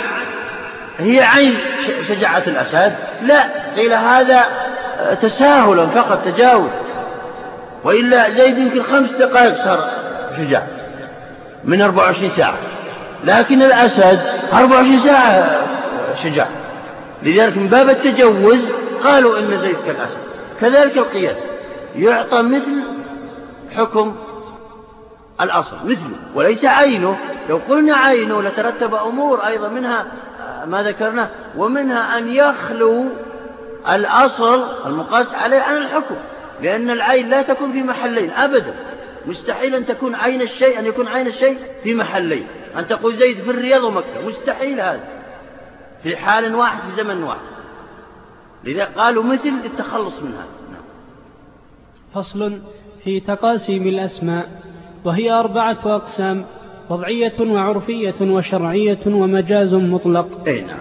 هي عين شجاعة الأسد؟ لا، قيل هذا تساهلا فقط، تجاوز، وإلا زيد يمكن 5 دقائق صار شجاع من 24 ساعة، لكن الأسد 24 ساعة شجاع. لذلك من باب التجوز قالوا إن زيد كالأسد. كذلك القياس، يعطى مثل حكم الأصل مثله وليس عينه. لو قلنا عينه لترتب أمور أيضا، منها ما ذكرناه، ومنها أن يخلو الأصل المقاس عليه عن الحكم، لأن العين لا تكون في محلين أبدا، مستحيل أن تكون عين الشيء في محلين، أن تقول زيد في الرياض ومكة، مستحيل هذا في حال واحد في زمن واحد. لذا قالوا مثل التخلص من هذا. فصل في تقاسيم الأسماء، وهي 4 أقسام: وضعية وعرفية وشرعية ومجاز مطلق. أي نعم.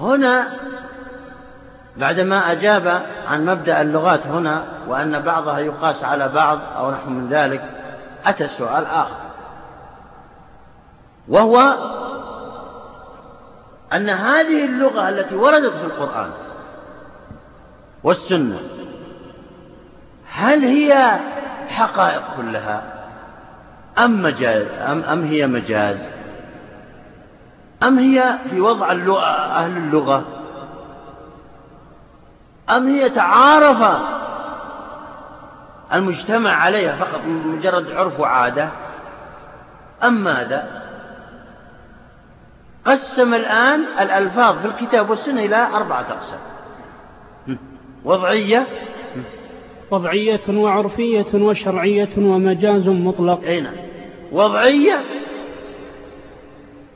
هنا بعدما أجاب عن مبدأ اللغات هنا وأن بعضها يقاس على بعض أو نحو من ذلك، أتى سؤال آخر، وهو أن هذه اللغة التي وردت في القرآن والسنة هل هي حقائق كلها أم مجاز، أم هي مجاز، أم هي في وضع أهل اللغة، أم هي تعارف المجتمع عليها فقط مجرد عرف وعادة، أم ماذا؟ قسم الآن الألفاظ في الكتاب والسنة إلى 4 أقسام: وضعية وعرفية وشرعية ومجاز مطلق. أي نعم. وضعية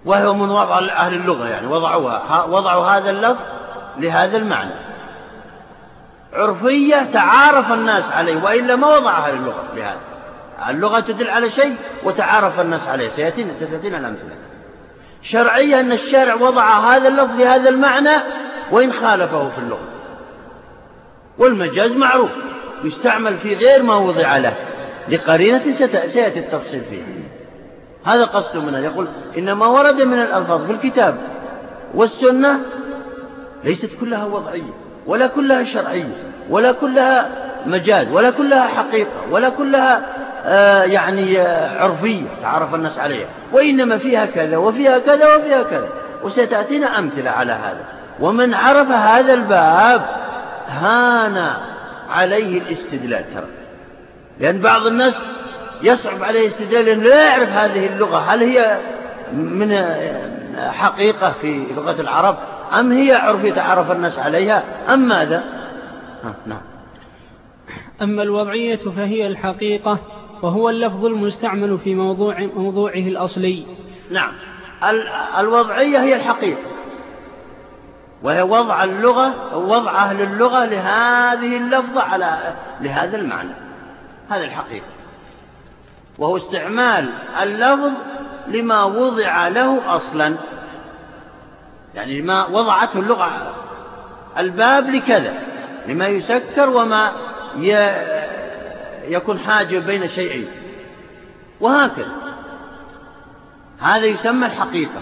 وهو من وضع أهل اللغة، يعني وضعوا هذا اللفظ لهذا المعنى. عرفية تعارف الناس عليه، وإلا ما وضعها اللغة لهذا، اللغة تدل على شيء وتعارف الناس عليه، سيأتينا الأمثلة. شرعية أن الشارع وضع هذا اللفظ لهذا المعنى وإن خالفه في اللغة. والمجاز معروف يستعمل في غير ما وضع له لقرينة سيأتي التفصيل فيه. هذا قصده منه، يقول إنما ورد من الألفاظ في الكتاب والسنة ليست كلها وضعية ولا كلها شرعية ولا كلها مجاز ولا كلها حقيقة ولا كلها يعني عرفية تعرف الناس عليها، وإنما فيها كذا وفيها كذا وفيها كذا. وستأتينا أمثلة على هذا. ومن عرف هذا الباب هان عليه الاستدلال، ترى لأن بعض الناس يصعب عليه استدلال لأنه لا يعرف هذه اللغة، هل هي من حقيقة في لغة العرب أم هي عرف يتعرف الناس عليها أم ماذا؟ نعم. أما الوضعية فهي الحقيقة، وهو اللفظ المستعمل في موضوعه الأصلي. نعم، الوضعية هي الحقيقة، وهي وضع اللغة، وضع أهل اللغة لهذه اللفظة على لهذا المعنى، هذا الحقيقة، وهو استعمال اللفظ لما وضع له أصلا، يعني لما وضعته اللغة، الباب لكذا، لما يسكر وما يكون حاجب بين شيئين، وهكذا. هذا يسمى الحقيقة،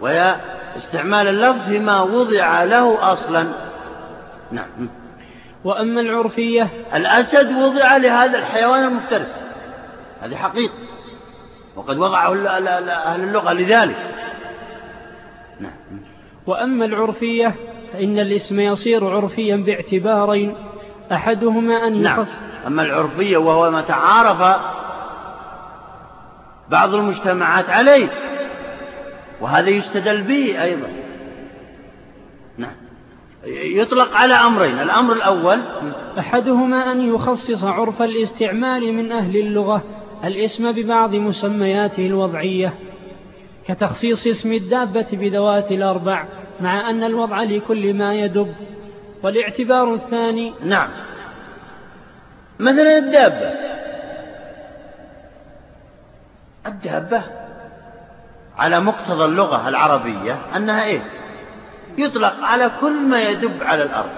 وهي استعمال اللفظ فيما وضع له أصلا. نعم. وأما العرفية، الأسد وضع لهذا الحيوان المفترس، هذه حقيقة وقد وضعه أهل اللغة لذلك. نعم. وأما العرفية فإن الاسم يصير عرفيا باعتبارين، أحدهما أن يخص. نعم. أما العرفية وهو ما تعارف بعض المجتمعات عليه، وهذا يستدل به أيضا. نعم. يطلق على أمرين: الأمر الأول أحدهما أن يخصص عرف الاستعمال من أهل اللغة الاسم ببعض مسمياته الوضعية، كتخصيص اسم الدابة بذوات الأربع، مع أن الوضع لكل ما يدب. والاعتبار الثاني، نعم، مثلا الدابة على مقتضى اللغة العربية أنها إيه؟ يطلق على كل ما يدب على الأرض،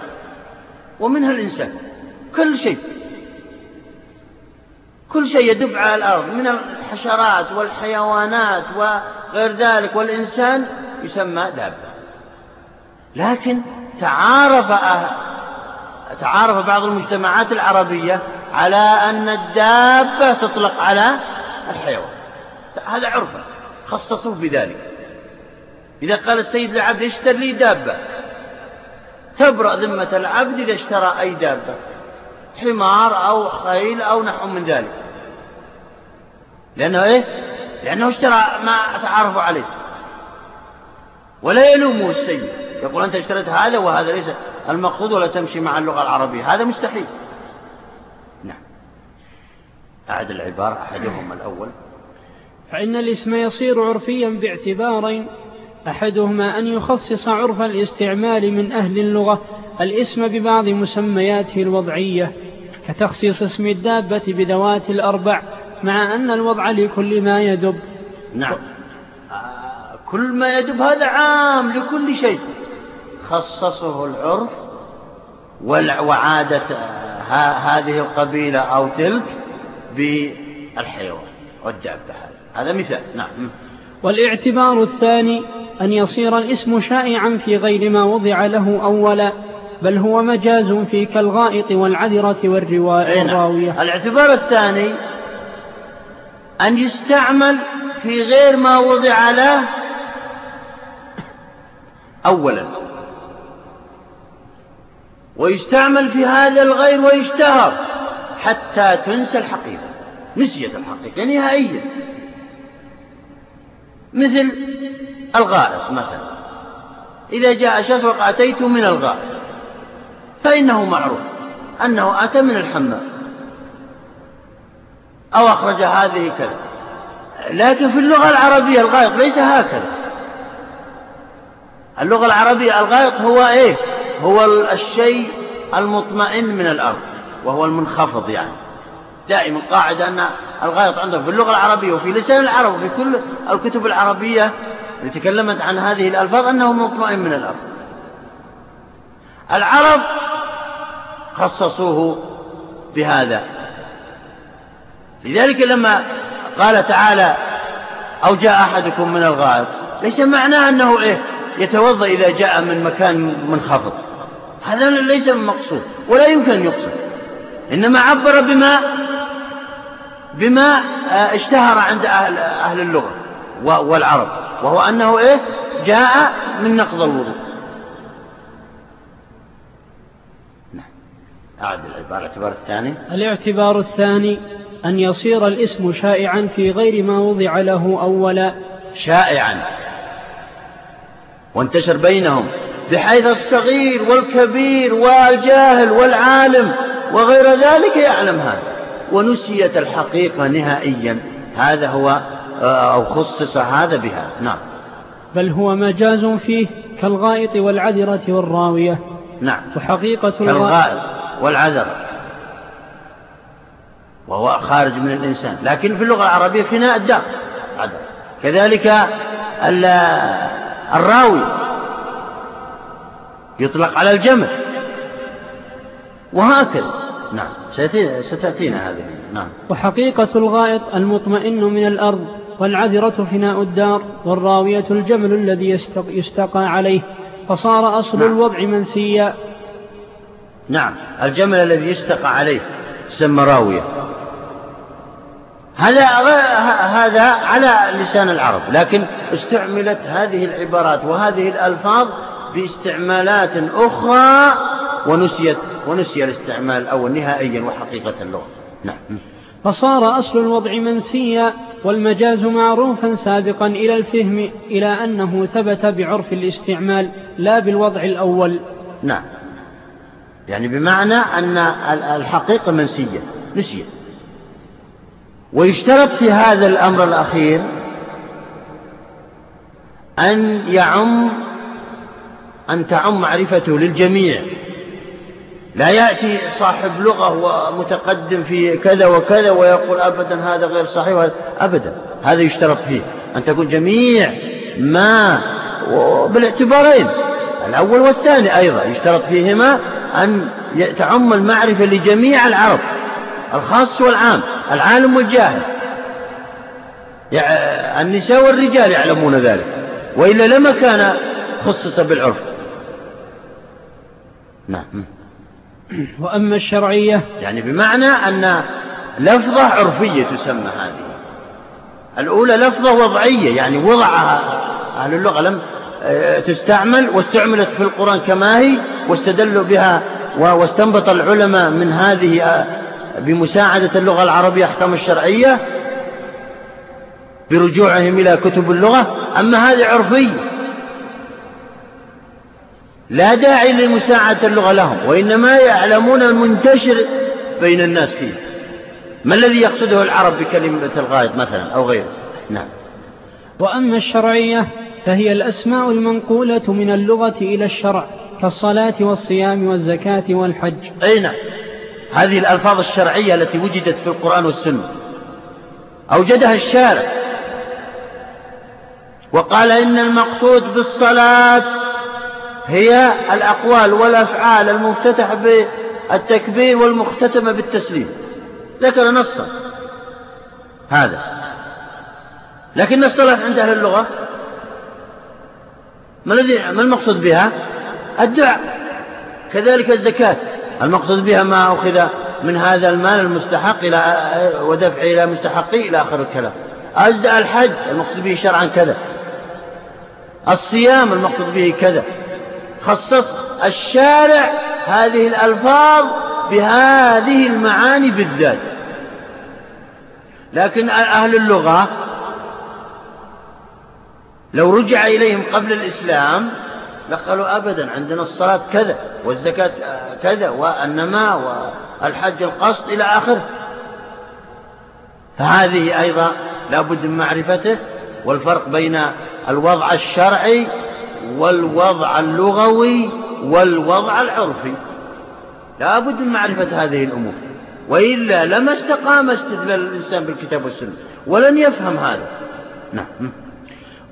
ومنها الإنسان، كل شيء يدب على الأرض من الحشرات والحيوانات وغير ذلك والإنسان يسمى دابة. لكن تعارف بعض المجتمعات العربية على أن الدابة تطلق على الحيوان، هذا عرفه خصصوه بذلك. إذا قال السيد للعبد اشتر لي دابة، تبرأ ذمة العبد إذا اشترى أي دابة، حمار أو خيل أو نحو من ذلك، لأنه إيه؟ لأنه اشترى ما أتعرف عليه، ولا يلومه السيد يقول أنت اشتريت هذا وهذا ليس المقصود ولا تمشي مع اللغة العربية، هذا مستحيل. نعم، أعد العبارة أحدهم الأول. فإن الاسم يصير عرفيا باعتبارين: أحدهما أن يخصص عرف الاستعمال من أهل اللغة الاسم ببعض مسمياته الوضعية، كتخصيص اسم الدابة بذوات الأربع، مع أن الوضع لكل ما يدب. نعم، كل ما يدب هذا عام لكل شيء خصصه العرف وعادة هذه القبيلة أو تلك بالحيوان والدابة، هذا مثال. نعم. والاعتبار الثاني أن يصير الاسم شائعا في غير ما وضع له أولا، بل هو مجاز في كالغائط والعذرة والراوية. الاعتبار الثاني أن يستعمل في غير ما وضع له أولا، ويستعمل في هذا الغير ويشتهر حتى تنسى الحقيقة، نسيت الحقيقة نهائيا، مثل الغائط مثلا، إذا جاء شسرق أتيت من الغائط، فإنه معروف أنه أتى من الحمام أو أخرج هذه كذا، لكن في اللغة العربية الغائط ليس هكذا. اللغة العربية الغائط هو إيه؟ هو الشيء المطمئن من الأرض، وهو المنخفض. يعني دائما قاعدة أن الغائط عندهم في اللغة العربية وفي لسان العرب وفي كل الكتب العربية التي تكلمت عن هذه الألفاظ أنه مطمئن من الأرض. العرب خصصوه بهذا، لذلك لما قال تعالى أو جاء أحدكم من الغائط، ليس معناه أنه إيه؟ يتوضأ إذا جاء من مكان منخفض، هذا ليس المقصود ولا يمكن يقصد، إنما عبر بما اشتهر عند أهل اللغة والعرب، وهو أنه إيه؟ جاء من نقض الوضوء. نعم، أعد الاعتبار الثاني. الاعتبار الثاني أن يصير الاسم شائعا في غير ما وضع له أولا، شائعا وانتشر بينهم، بحيث الصغير والكبير والجاهل والعالم وغير ذلك يعلم هذا، ونسيت الحقيقة نهائيا، هذا هو أو خصص هذا بها. نعم، بل هو مجاز فيه كالغائط والعذرة والراوية. نعم، وحقيقة كالغائط والعذرة وهو خارج من الإنسان، لكن في اللغة العربية فناء الدم عذرة. كذلك الراوي يطلق على الجمل وهكذا. نعم، ستأتينا هذه. نعم، وحقيقة الغائط المطمئن من الأرض، والعذرة فناء الدار، والراوية الجمل الذي يستقى عليه، فصار أصل الوضع منسيا. نعم، الجمل الذي يستقى عليه يسمى راوية، هذا على لسان العرب، لكن استعملت هذه العبارات وهذه الألفاظ باستعمالات أخرى ونسي الاستعمال الأول نهائيا وحقيقة اللغة. نعم، فصار أصل الوضع منسيا، والمجاز معروفا سابقا إلى الفهم، إلى أنه ثبت بعرف الاستعمال لا بالوضع الأول. نعم، يعني بمعنى أن الحقيقة منسية، نسيت. ويشترط في هذا الأمر الأخير أن تعم معرفته للجميع، لا يأتي صاحب لغة ومتقدم في كذا وكذا ويقول أبدا هذا غير صحيح، أبدا. هذا يشترط فيه أن تكون جميع ما بالاعتبارين الأول والثاني، أيضا يشترط فيهما أن تعم المعرفة لجميع العرب، الخاص والعام، العالم والجاهل، يعني النساء والرجال يعلمون ذلك، وإلا لما كان خصص بالعرف. نعم، وأما الشرعية، يعني بمعنى أن لفظة عرفية تسمى هذه، الأولى لفظة وضعية، يعني وضعها أهل اللغة لم تستعمل، واستعملت في القرآن كما هي، واستدلوا بها واستنبط العلماء من هذه بمساعدة اللغة العربية أحكام الشرعية برجوعهم إلى كتب اللغة. أما هذا عرفي لا داعي لمساعدة اللغة لهم، وإنما يعلمون المنتشر بين الناس فيه ما الذي يقصده العرب بكلمة الغائط مثلا أو غيره. نعم. وأما الشرعية فهي الأسماء المنقولة من اللغة إلى الشرع كالصلاة والصيام والزكاة والحج. أي نعم، هذه الألفاظ الشرعية التي وجدت في القرآن والسنة أوجدها الشارع وقال إن المقصود بالصلاة هي الأقوال والأفعال المفتتح بالتكبير والمختتمة بالتسليم، ذكر نصا هذا. لكن الصلاة عند أهل اللغة ما المقصود بها؟ الدعاء. كذلك الزكاة المقصود بها ما أخذ من هذا المال المستحق إلى ودفع إلى مستحقي إلى آخر الكلام. أجزاء الحج المقصود به شرعا كذا، الصيام المقصود به كذا. خصص الشارع هذه الألفاظ بهذه المعاني بالذات، لكن أهل اللغة لو رجع إليهم قبل الإسلام لقالوا أبدا عندنا الصلاة كذا والزكاة كذا والنماء والحج القصد إلى آخره. فهذه أيضا لابد من معرفته، والفرق بين الوضع الشرعي والوضع اللغوي والوضع العرفي، لابد من معرفة هذه الأمور، وإلا لما استقام استدلال الإنسان بالكتاب والسنة ولن يفهم هذا. نعم.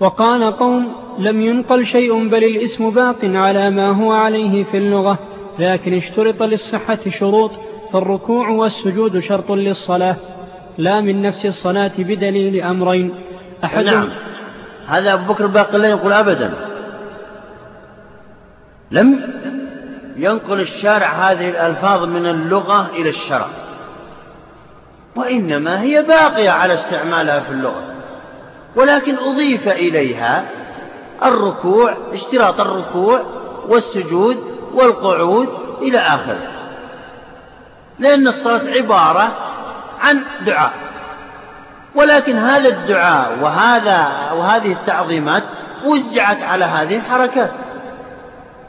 وقال قوم لم ينقل شيء بل الاسم باق على ما هو عليه في اللغة، لكن اشترط للصحة شروط، فالركوع والسجود شرط للصلاة لا من نفس الصلاة بدليل أمرين أحد. نعم، هذا أبو بكر الباقلي لا يقول أبدا لم ينقل الشارع هذه الألفاظ من اللغة إلى الشرع، وإنما هي باقية على استعمالها في اللغة، ولكن أضيف إليها الركوع، اشتراط الركوع والسجود والقعود إلى آخره، لأن الصلاة عبارة عن دعاء، ولكن هذا الدعاء وهذه التعظيمات وزعت على هذه الحركات.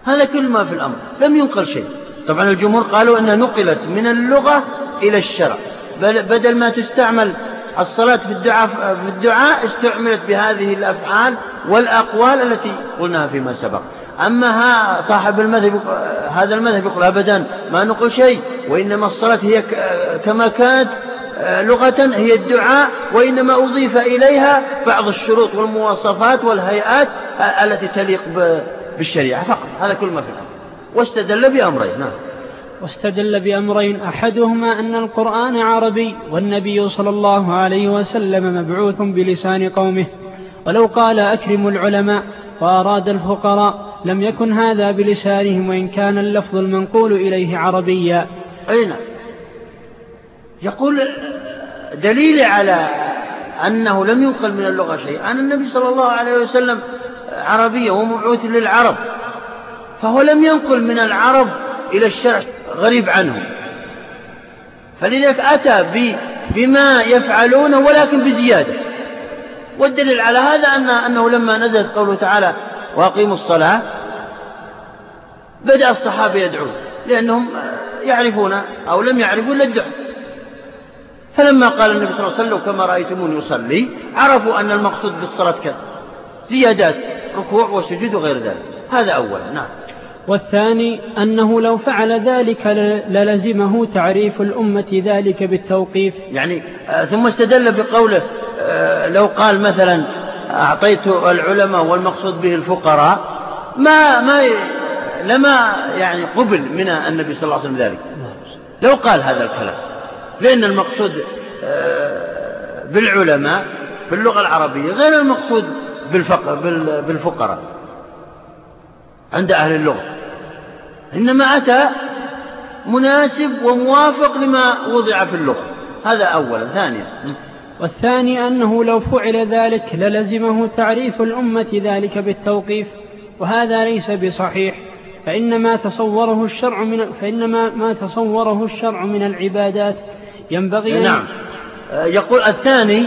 هذا كل ما في الأمر، لم ينقل شيء. طبعا الجمهور قالوا أنها نقلت من اللغة إلى الشرع، بدل ما تستعمل الصلاة في الدعاء استعملت بهذه الأفعال والأقوال التي قلناها فيما سبق. أما صاحب المذهب هذا المذهب يقول أبدا ما نقول شيء، وإنما الصلاة هي كما كانت لغة هي الدعاء، وإنما أضيف إليها بعض الشروط والمواصفات والهيئات التي تليق بالشريعة فقط. هذا كل ما في الأمر، واستدل بأمرين. نعم. واستدل بأمرين أحدهما أن القرآن عربي والنبي صلى الله عليه وسلم مبعوث بلسان قومه، ولو قال أكرم العلماء وأراد الفقراء لم يكن هذا بلسانهم وإن كان اللفظ المنقول إليه عربيا. أين يقول دليل على أنه لم ينقل من اللغة شيء أن النبي صلى الله عليه وسلم عربي ومبعوث للعرب، فهو لم ينقل من العرب إلى الشرع غريب عنهم، فلذلك أتى بما يفعلونه ولكن بزيادة. والدليل على هذا أنه لما نزلت قوله تعالى وأقيموا الصلاة بدأ الصحابة يدعون، لأنهم يعرفون أو لم يعرفوا إلا الدعاء، فلما قال النبي صلى الله عليه وسلم كما رأيتموني يصلي عرفوا أن المقصود بالصلاة كذا زيادات ركوع وسجود وغير ذلك. هذا أولا. نعم. والثاني أنه لو فعل ذلك للزمه تعريف الأمة ذلك بالتوقيف، يعني ثم استدل بقوله لو قال مثلا أعطيت العلماء والمقصود به الفقراء ما لما يعني قبل من النبي صلى الله عليه وسلم ذلك لو قال هذا الكلام، لأن المقصود بالعلماء في اللغة العربية غير المقصود بالفقراء عند أهل اللغة، إنما أتى مناسب وموافق لما وضع في اللغة. هذا أولا. ثانيا والثاني أنه لو فعل ذلك للزمه تعريف الأمة ذلك بالتوقيف، وهذا ليس بصحيح، فإنما ما تصوره الشرع من العبادات ينبغي. نعم. يقول الثاني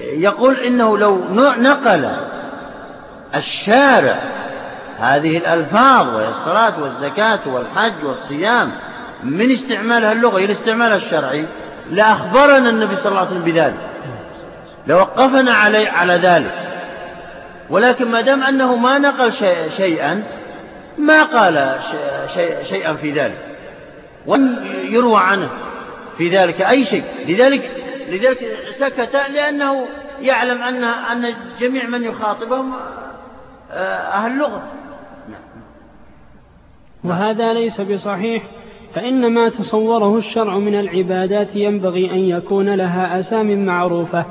يقول إنه لو نقل الشارع هذه الألفاظ وهي الصلاة والزكاة والحج والصيام من استعمالها اللغوي إلى استعمالها الشرعي لأخبرنا النبي صلى الله عليه وسلم بذلك، لوقفنا عليه على ذلك، ولكن ما دام أنه ما نقل شيئا ما قال شيئا في ذلك ولم يروى عنه في ذلك أي شيء، لذلك سكت، لأنه يعلم أن جميع من يخاطبهم أهل اللغة. وهذا ليس بصحيح، فإن ما تصوره الشرع من العبادات ينبغي أن يكون لها أسام معروفة،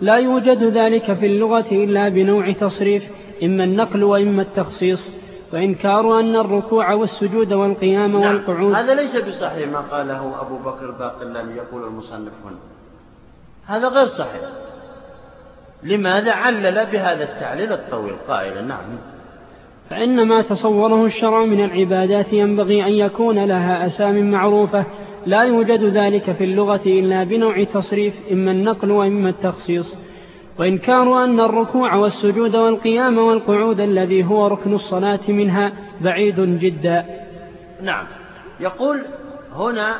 لا يوجد ذلك في اللغة إلا بنوع تصريف، إما النقل وإما التخصيص، وإنكار أن الركوع والسجود والقيام والقعود. هذا ليس بصحيح ما قاله أبو بكر باقلاني، يقول المصنف هنا هذا غير صحيح. لماذا علل بهذا التعليل الطويل قائلا؟ نعم. فإن ما تصوره الشرع من العبادات ينبغي أن يكون لها أسام معروفة، لا يوجد ذلك في اللغة إلا بنوع تصريف، إما النقل وإما التخصيص، وإنكار أن الركوع والسجود والقيام والقعود الذي هو ركن الصلاة منها بعيد جدا. نعم. يقول هنا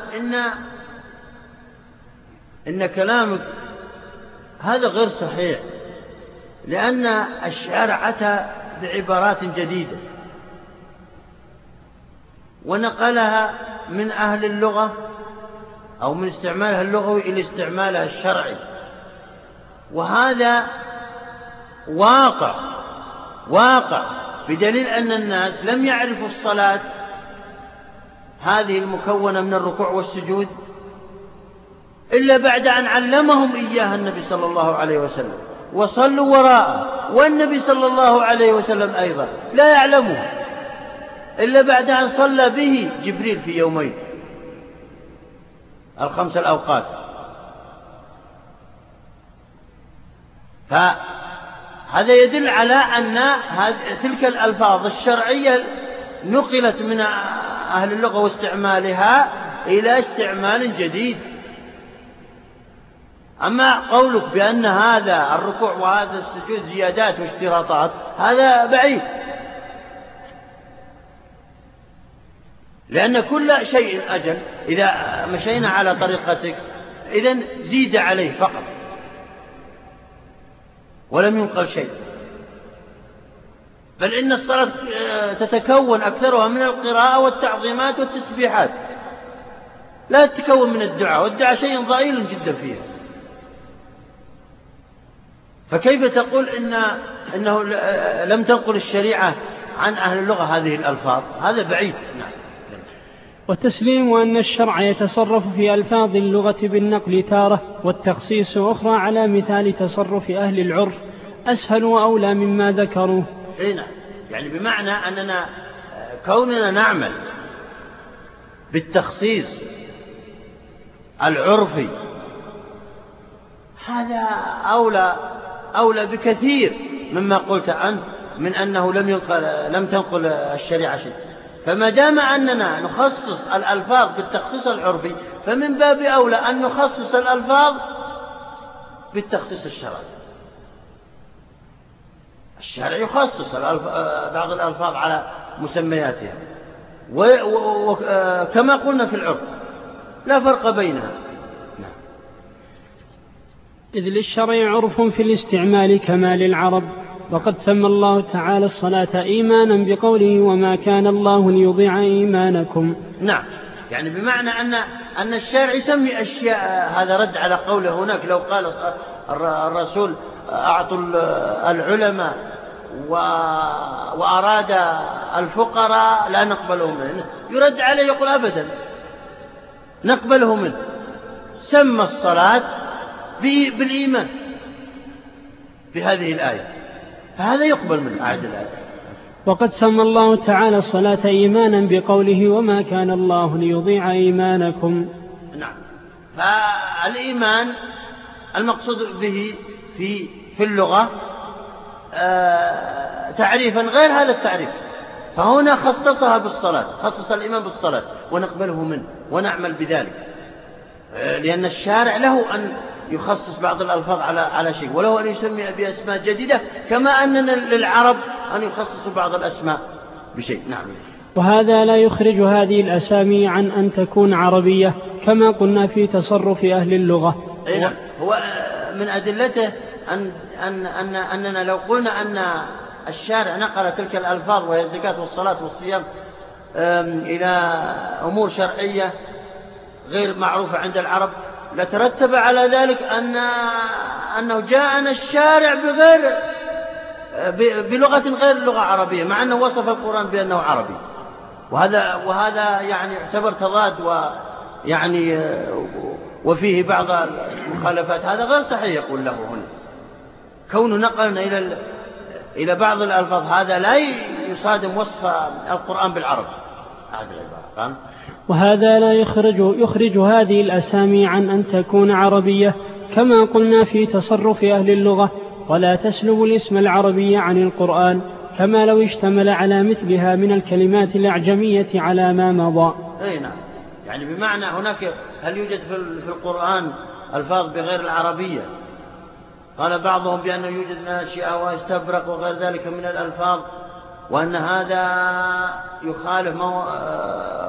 إن كلامك هذا غير صحيح، لأن الشارع أتى بعبارات جديدة ونقلها من أهل اللغة أو من استعمالها اللغوي إلى استعمالها الشرعي، وهذا واقع بدليل أن الناس لم يعرفوا الصلاة هذه المكونة من الركوع والسجود إلا بعد أن علمهم إياها النبي صلى الله عليه وسلم، وصلوا وراءه، والنبي صلى الله عليه وسلم أيضا لا يعلمه إلا بعد أن صلى به جبريل في يومين الخمس الأوقات. فهذا يدل على أن تلك الألفاظ الشرعية نقلت من أهل اللغة واستعمالها إلى استعمال جديد. أما قولك بأن هذا الركوع وهذا السجود زيادات واشتراطات هذا بعيد، لأن كل شيء أجل، إذا مشينا على طريقتك إذن زيد عليه فقط ولم ينقل شيء، بل إن الصلاة تتكون أكثرها من القراءة والتعظيمات والتسبيحات، لا تتكون من الدعاء، والدعاء شيء ضئيل جدا فيها، فكيف تقول إنه لم تنقل الشريعة عن أهل اللغة هذه الألفاظ؟ هذا بعيد. نعم. وتسليم أن الشرع يتصرف في ألفاظ اللغة بالنقل تارة والتخصيص أخرى على مثال تصرف أهل العرف أسهل وأولى مما ذكروه. نعم. يعني بمعنى أننا كوننا نعمل بالتخصيص العرفي هذا أولى بكثير مما قلت أنت من أنه لم تنقل الشريعة شيء. فما دام أننا نخصص الألفاظ بالتخصيص العرفي فمن باب أولى أن نخصص الألفاظ بالتخصيص الشرعي. الشرع يخصص بعض الألفاظ على مسمياتها، وكما قلنا في العرف لا فرق بينها، إذ للشرع عرف في الاستعمال كما للعرب. وقد سمى الله تعالى الصلاة إيمانا بقوله وما كان الله ليضيع إيمانكم. نعم. يعني بمعنى أن الشارع يسمي أشياء، هذا رد على قوله هناك، لو قال الرسول أعطوا العلماء وأراد الفقراء لا نقبله منه، يرد عليه يقول أبدا نقبله منه. سمى الصلاة بالإيمان بهذه الآية، فهذا يقبل من أعد الآية. وقد سمى الله تعالى الصلاة إيمانا بقوله وما كان الله ليضيع إيمانكم. نعم. فالإيمان المقصود به في اللغة تعريفا غير هذا التعريف. فهنا خصصها بالصلاة، خصص الإمام بالصلاة ونقبله منه ونعمل بذلك، لأن الشارع له أن يخصص بعض الألفاظ على شيء، وله أن يسمي بأسماء جديدة، كما أننا للعرب أن يخصصوا بعض الأسماء بشيء. نعم. وهذا لا يخرج هذه الأسامي عن أن تكون عربية كما قلنا في تصرف أهل اللغة. نعم. هو من أدلته أننا لو قلنا أن الشارع نقل تلك الألفاظ وهي الزكاة والصلاة والصيام إلى أمور شرعية غير معروفة عند العرب، لترتب على ذلك أنه جاءنا الشارع بلغة غير اللغة العربية، مع أنه وصف القرآن بأنه عربي. وهذا يعني يعتبر تضاد، ويعني وفيه بعض المخالفات، هذا غير صحيح. يقول له هنا كون نقلنا إلى بعض الألفاظ هذا لا يصادم وصف القرآن بالعرب. وهذا لا يخرج هذه الأسامي عن أن تكون عربية كما قلنا في تصرف أهل اللغة، ولا تسلب الاسم العربي عن القرآن، كما لو اشتمل على مثلها من الكلمات الأعجمية على ما مضى. أي نعم، يعني بمعنى هناك هل يوجد في القرآن ألفاظ بغير العربية؟ قال بعضهم بأنه يوجد ناشئة واستبرق وغير ذلك من الألفاظ، وأن هذا يخالف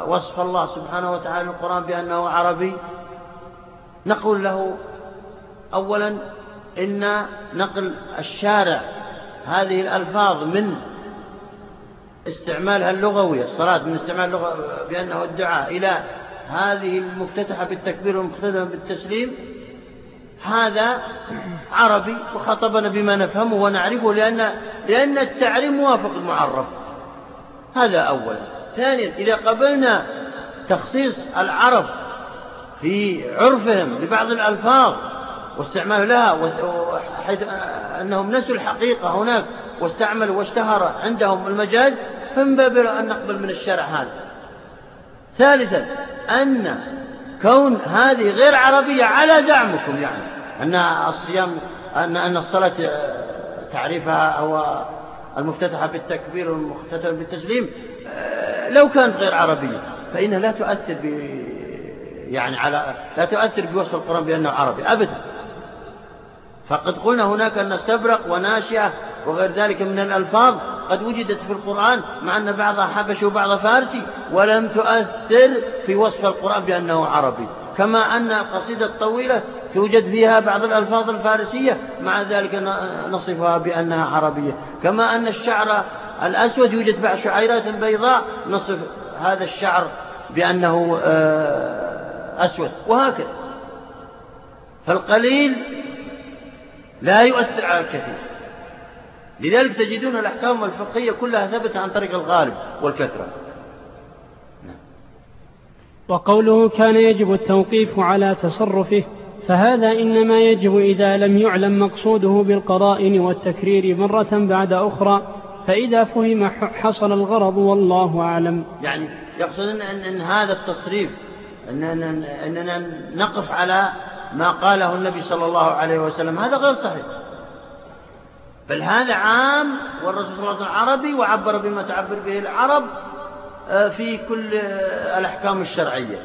وصف الله سبحانه وتعالى القرآن بأنه عربي. نقول له أولا إن نقل الشارع هذه الألفاظ من استعمالها اللغوي، الصلاة من استعمال اللغة بأنه الدعاء، إلى هذه المفتتحة بالتكبير والمختتمة بالتسليم، هذا عربي وخطبنا بما نفهمه ونعرفه، لأن التعريف موافق المعرف. هذا أولا. ثانيا، إذا قبلنا تخصيص العرب في عرفهم لبعض الألفاظ واستعمال لها، حيث أنهم نسوا الحقيقة هناك واستعملوا واشتهر عندهم المجاز، فمن باب أن نقبل من الشرع هذا. ثالثا، أن كون هذه غير عربية على دعمكم، يعني أن الصيام أن الصلاة تعريفها أو المفتتحة بالتكبير والمختتمة بالتسليم لو كانت غير عربية فإنها لا تؤثر لا تؤثر بوصف القرآن بأنه عربي أبدا. فقد قلنا هناك أن استبرق وناشئة وغير ذلك من الألفاظ قد وجدت في القرآن، مع أن بعضها حبشي وبعضها فارسي، ولم تؤثر في وصف القرآن بأنه عربي، كما أن القصيدة الطويلة توجد فيها بعض الألفاظ الفارسية مع ذلك نصفها بأنها عربية، كما أن الشعر الأسود يوجد بعض شعيرات بيضاء نصف هذا الشعر بأنه أسود، وهكذا. فالقليل لا يؤثر على الكثير، لذلك تجدون الأحكام الفقهية كلها ثبت عن طريق الغالب والكثرة. وقوله كان يجب التوقيف على تصرفه، فهذا إنما يجب إذا لم يعلم مقصوده بالقرائن والتكرير مرة بعد أخرى، فإذا فهم حصل الغرض والله أعلم. يعني يقصد أن هذا التصريف أننا نقف على ما قاله النبي صلى الله عليه وسلم، هذا غير صحيح، بل هذا عام، والرسول صلى الله عليه وسلم عربي وعبر بما تعبر به العرب في كل الأحكام الشرعية.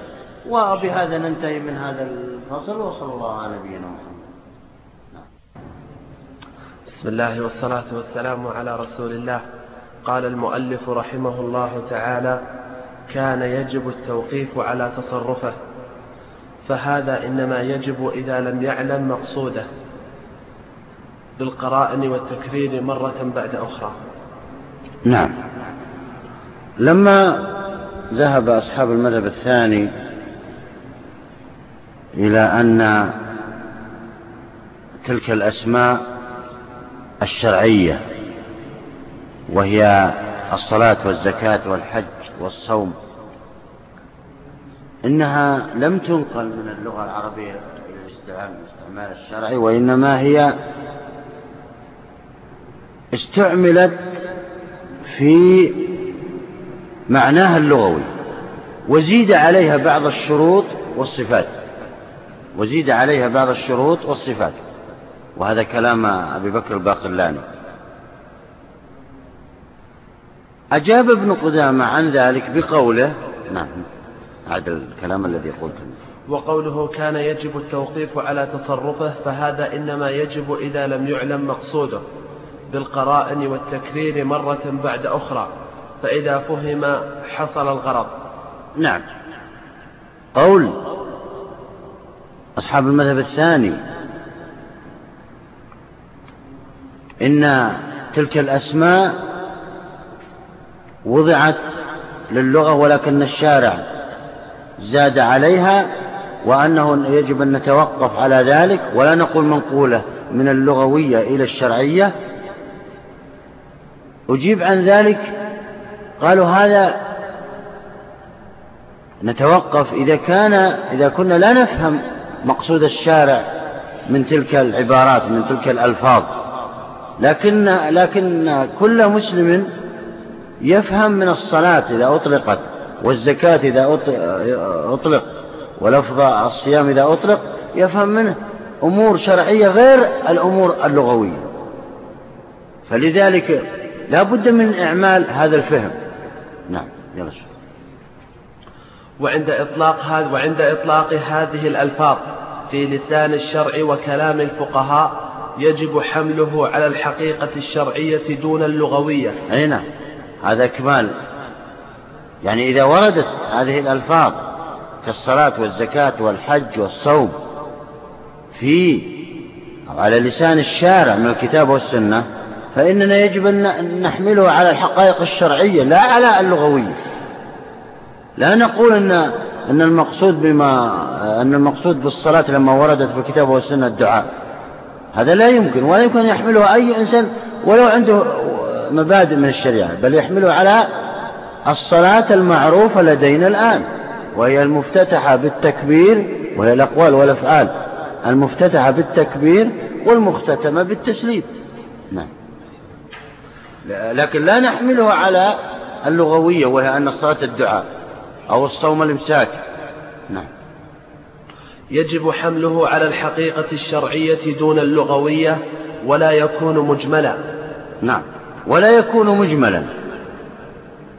وبهذا ننتهي من هذا الفصل، وصلى الله على نبينا محمد. بسم الله والصلاة والسلام على رسول الله. قال المؤلف رحمه الله تعالى: كان يجب التوقيف على تصرفه، فهذا إنما يجب إذا لم يعلم مقصوده بالقرائن والتكرير مرة بعد أخرى. نعم. لما ذهب أصحاب المذهب الثاني إلى أن تلك الأسماء الشرعية وهي الصلاة والزكاة والحج والصوم إنها لم تنقل من اللغة العربية إلى الاستعمال الشرعي، وإنما هي استعملت في معناها اللغوي، وزيد عليها بعض الشروط والصفات، وهذا كلام أبي بكر الباقلاني. أجاب ابن قدامة عن ذلك بقوله، نعم هذا الكلام الذي قلته، وقوله كان يجب التوقيف على تصرفه، فهذا إنما يجب إذا لم يعلم مقصوده بالقرائن والتكرير مرة بعد أخرى، فإذا فهم حصل الغرض. نعم، قول أصحاب المذهب الثاني إن تلك الأسماء وضعت للغة ولكن الشارع زاد عليها، وأنه يجب أن نتوقف على ذلك ولا نقول منقولة من اللغوية إلى الشرعية. أجيب عن ذلك قالوا هذا نتوقف إذا كنا لا نفهم مقصود الشارع من تلك العبارات من تلك الألفاظ، لكن كل مسلم يفهم من الصلاة إذا أطلقت، والزكاة إذا أطلق، ولفظ الصيام إذا أطلق، يفهم منه أمور شرعية غير الأمور اللغوية، فلذلك لا بد من إعمال هذا الفهم. نعم يلا شوف. وعند إطلاق هذه الألفاظ في لسان الشرع وكلام الفقهاء يجب حمله على الحقيقة الشرعية دون اللغوية. أي نعم، هذا إكمال، يعني إذا وردت هذه الألفاظ كالصلاة والزكاة والحج والصوم في على لسان الشارع من الكتاب والسنة، فإننا يجب أن نحمله على الحقائق الشرعية لا على اللغوية. لا نقول أن المقصود بالصلاة لما وردت في الكتاب والسنة الدعاء، هذا لا يمكن، ولا يمكن أن يحمله أي إنسان ولو عنده مبادئ من الشريعة، بل يحمله على الصلاة المعروفة لدينا الآن، وهي المفتتحة بالتكبير، وهي الأقوال والأفعال المفتتحة بالتكبير والمختتمة بالتسليم. نعم، لكن لا نحمله على اللغوية، وهي أن الصلاة الدعاء أو الصوم الإمساك. نعم، يجب حمله على الحقيقة الشرعية دون اللغوية ولا يكون مجملا. نعم، ولا يكون مجملا،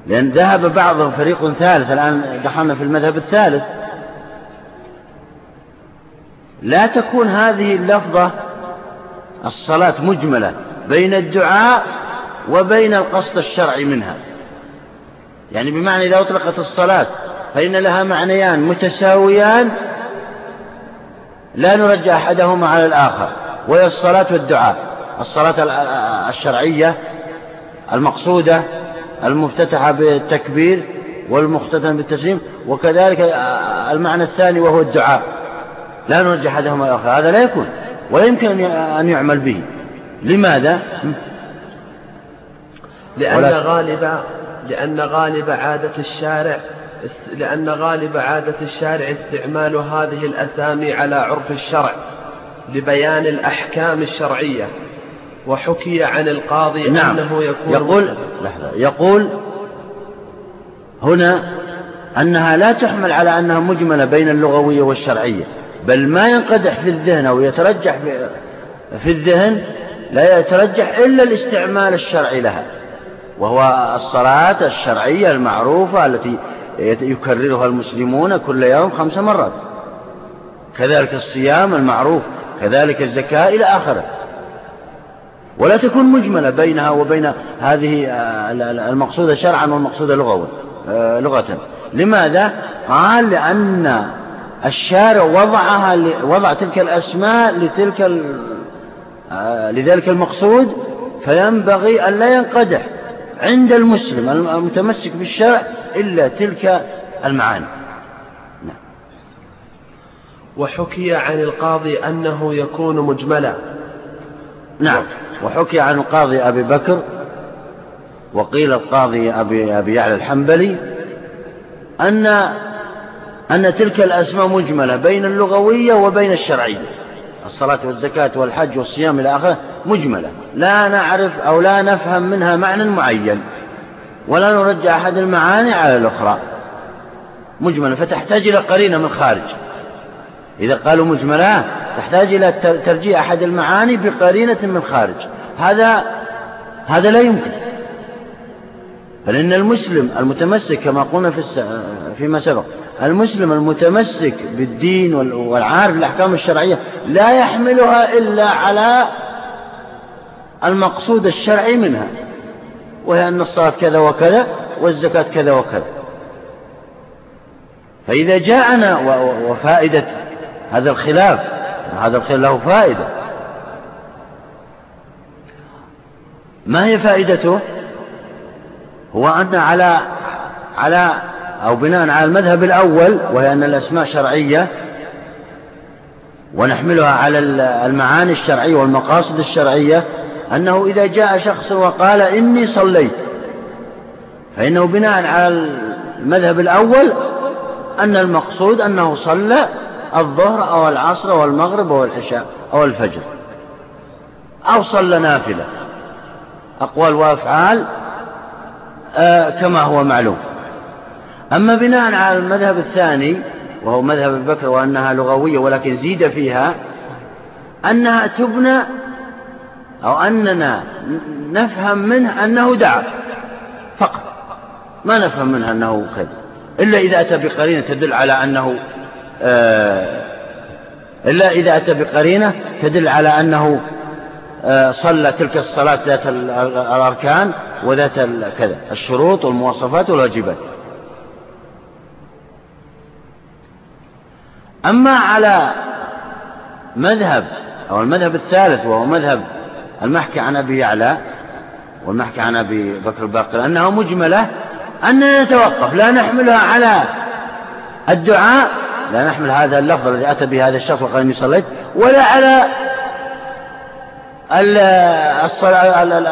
لأن ذهب بعض فريق ثالث، الآن دخلنا في المذهب الثالث، لا تكون هذه اللفظة الصلاة مجملة بين الدعاء وبين القصد الشرعي منها، يعني بمعنى إذا أطلقت الصلاة فإن لها معنيان متساويان لا نرجع أحدهما على الآخر، وهي الصلاة والدعاء، الصلاة الشرعية المقصودة المفتتحة بالتكبير والمختتم بالتسليم، وكذلك المعنى الثاني وهو الدعاء، لا نرجع أحدهما على الآخر. هذا لا يكون ولا يمكن أن يعمل به. لماذا؟ لأن غالب عادة الشارع استعمال هذه الأسامي على عرف الشرع لبيان الأحكام الشرعية، وحكي عن القاضي. نعم. أنه يقول هنا أنها لا تحمل على أنها مجملة بين اللغوية والشرعية، بل ما ينقدح في الذهن أو يترجح في الذهن لا يترجح إلا الاستعمال الشرعي لها، وهو الصلاة الشرعية المعروفة التي يكررها المسلمون كل يوم 5 مرات، كذلك الصيام المعروف، كذلك الزكاة إلى آخره، ولا تكون مجملة بينها وبين هذه المقصودة شرعا والمقصودة لغة. لماذا؟ قال لأن الشارع وضع تلك الأسماء لذلك المقصود، فينبغي أن لا ينقدح عند المسلم المتمسك بالشرع إلا تلك المعاني. نعم. وحكي عن القاضي أنه يكون مجملا. نعم، وحكي عن القاضي أبي بكر، وقيل القاضي أبي يعلى الحنبلي، أن تلك الأسماء مجملة بين اللغوية وبين الشرعية، الصلاة والزكاة والحج والصيام إلى آخره مجملة، لا نعرف أو لا نفهم منها معنى معين، ولا نرجع أحد المعاني على الأخرى، مجملة، فتحتاج إلى قرينة من خارج. إذا قالوا مجملة تحتاج إلى ترجيع أحد المعاني بقرينة من خارج، هذا لا يمكن، فلأن المسلم المتمسك كما قلنا فيما سبق، المسلم المتمسك بالدين والعارف بالأحكام الشرعية لا يحملها إلا على المقصود الشرعي منها، وهي أن الصلاة كذا وكذا والزكاة كذا وكذا. فإذا جاءنا وفائدة هذا الخلاف، هذا الخلاف له فائدة، ما هي فائدته؟ هو أن على أو بناء على المذهب الأول، وهي أن الأسماء شرعية ونحملها على المعاني الشرعية والمقاصد الشرعية، أنه إذا جاء شخص وقال إني صليت، فإنه بناء على المذهب الأول أن المقصود أنه صلى الظهر أو العصر أو المغرب أو العشاء أو الفجر، أو صلى نافلة، أقوال وأفعال كما هو معلوم. أما بناء على المذهب الثاني وهو مذهب أبي بكر، وأنها لغوية ولكن زيد فيها، أنها تبنى أو أننا نفهم منه أنه دعا فقط، ما نفهم منها أنه كذب إلا إذا أتى بقرينة تدل على أنه صلى تلك الصلاة ذات الأركان وذات كذا الشروط والمواصفات والواجبات. أما على مذهب أو المذهب الثالث وهو مذهب المحكي عن أبي يعلى والمحكي عن أبي بكر الباقر، أنها مجملة، أننا نتوقف لا نحملها على الدعاء، لا نحمل هذا اللفظ الذي أتى به هذا الشخص وقال إني صليت، ولا على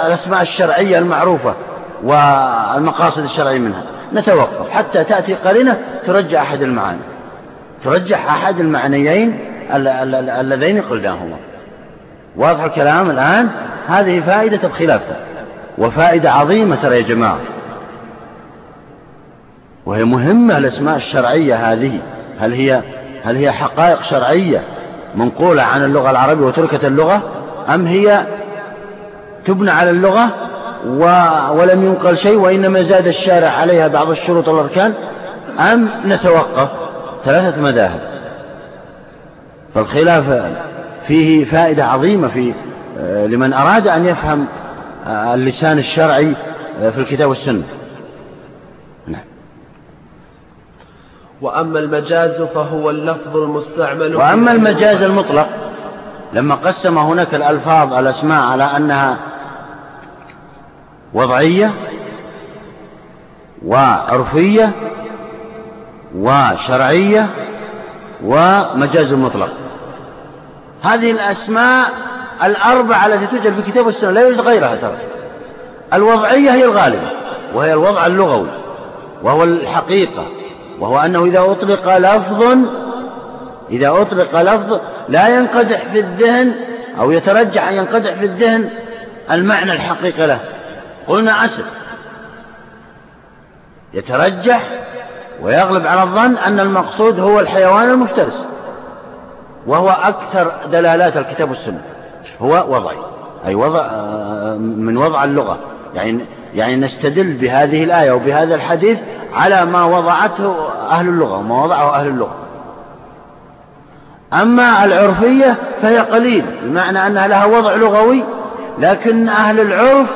الأسماء الشرعية المعروفة والمقاصد الشرعية منها، نتوقف حتى تأتي قرينة ترجع أحد المعاني، ترجح أحد المعنيين اللذين قلناهما. واضح الكلام الآن؟ هذه فائدة الخلاف، وفائدة عظيمة ترى يا جماعة، وهي مهمة. الأسماء الشرعية هذه هل هي حقائق شرعية منقولة عن اللغة العربية وتركت اللغة، أم هي تبنى على اللغة ولم ينقل شيء وإنما زاد الشارع عليها بعض الشروط والأركان، أم نتوقف؟ ثلاثة مذاهب. فالخلاف فيه فائدة عظيمة في لمن أراد أن يفهم اللسان الشرعي في الكتاب والسنة. نعم. وأما المجاز فهو اللفظ المستعمل. وأما المجاز المطلق، لما قسم هناك الألفاظ الأسماء على أنها وضعية وعرفية وشرعية ومجاز مطلق، هذه الأسماء الأربعة التي توجد في الكتاب والسنة لا يوجد غيرها ترى. الوضعية هي الغالبة، وهي الوضع اللغوي وهو الحقيقة، وهو أنه إذا أطلق لفظ لا ينقدح في الذهن أو يترجح أن ينقدح في الذهن المعنى الحقيقي له. قلنا عسل يترجح ويغلب على الظن أن المقصود هو الحيوان المفترس، وهو أكثر دلالات الكتاب والسنة، هو وضعي أي وضع من وضع اللغة، يعني نستدل بهذه الآية وبهذا الحديث على ما وضعته أهل اللغة وما وضعه أهل اللغة. أما العرفية فهي قليل، بمعنى أنها لها وضع لغوي، لكن أهل العرف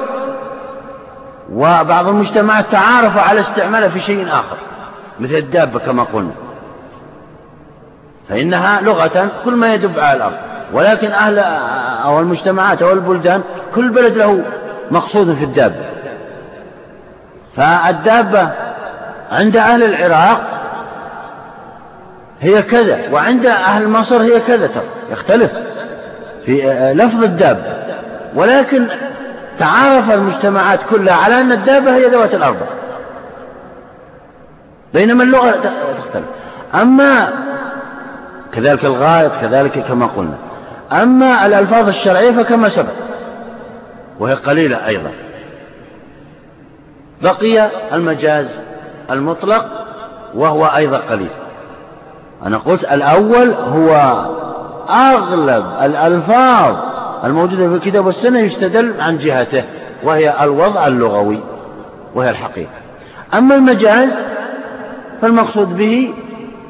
وبعض المجتمعات تعارفوا على استعمالها في شيء آخر، مثل الدابة كما قلنا، فإنها لغة كل ما يدب على الأرض، ولكن أهل أو المجتمعات أو البلدان كل بلد له مقصود في الدابة. فالدابة عند أهل العراق هي كذا، وعند أهل مصر هي كذا، يختلف في لفظ الدابة، ولكن تعارف المجتمعات كلها على أن الدابة هي ذوات الأربع، بينما اللغة تختلف. أما كذلك الغائط كذلك كما قلنا. أما الألفاظ الشرعية فكما سبق وهي قليلة أيضا. بقي المجاز المطلق وهو أيضا قليل. أنا قلت الأول هو أغلب الألفاظ الموجودة في الكتاب والسنة يستدل عن جهته، وهي الوضع اللغوي وهي الحقيقة. أما المجاز فالمقصود به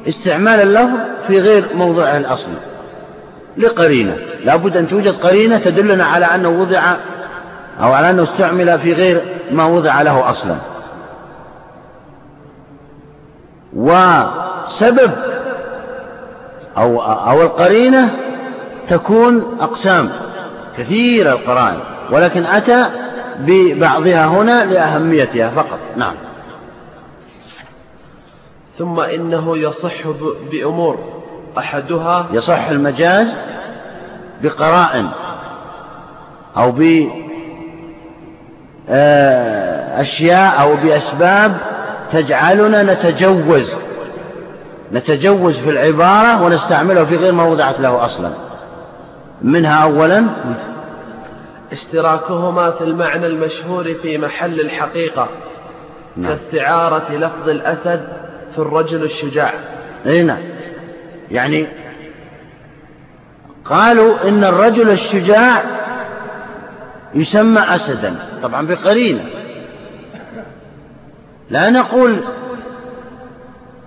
استعمال اللفظ في غير موضعه الأصلي لقرينة، لابد أن توجد قرينة تدلنا على أنه وضع أو على أنه استعمل في غير ما وضع له أصلا. وسبب أو القرينة تكون أقسام كثيرة القرائن، ولكن أتى ببعضها هنا لأهميتها فقط. نعم. ثم إنه يصح بأمور أحدها، يصح المجاز بقرائن أو بأشياء أو بأسباب تجعلنا نتجوز في العبارة ونستعمله في غير ما وضعت له أصلا. منها أولا اشتراكهما في المعنى المشهور في محل الحقيقة. نعم. كاستعارة لفظ الأسد في الرجل الشجاع. نعم. يعني قالوا إن الرجل الشجاع يسمى أسدا، طبعا بقرينة، لا نقول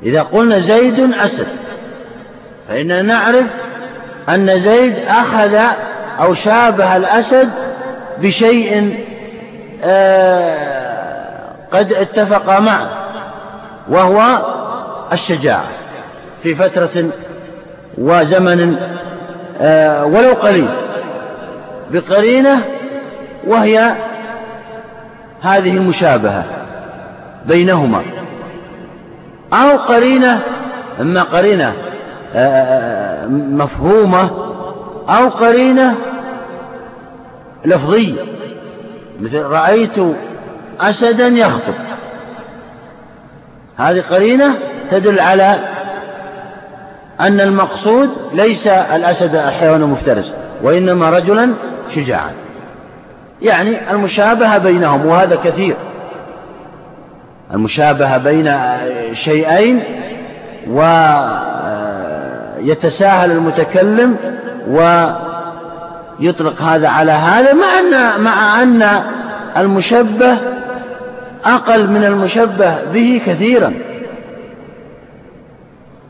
إذا قلنا زيد أسد فإننا نعرف أن زيد أخذ أو شابه الأسد بشيء قد اتفق معه وهو الشجاعة في فترة وزمن ولو قليل بقرينة، وهي هذه المشابهة بينهما، أو قرينة إما قرينة مفهومة أو قرينة لفظية، مثل رأيت أسدا يخطب، هذه قرينة تدل على أن المقصود ليس الأسد حيوان مفترس وإنما رجلا شجاعا، يعني المشابهة بينهم. وهذا كثير، المشابهة بين شيئين ويتساهل المتكلم ويطلق هذا على هذا، مع أن المشبه أقل من المشبه به كثيرا.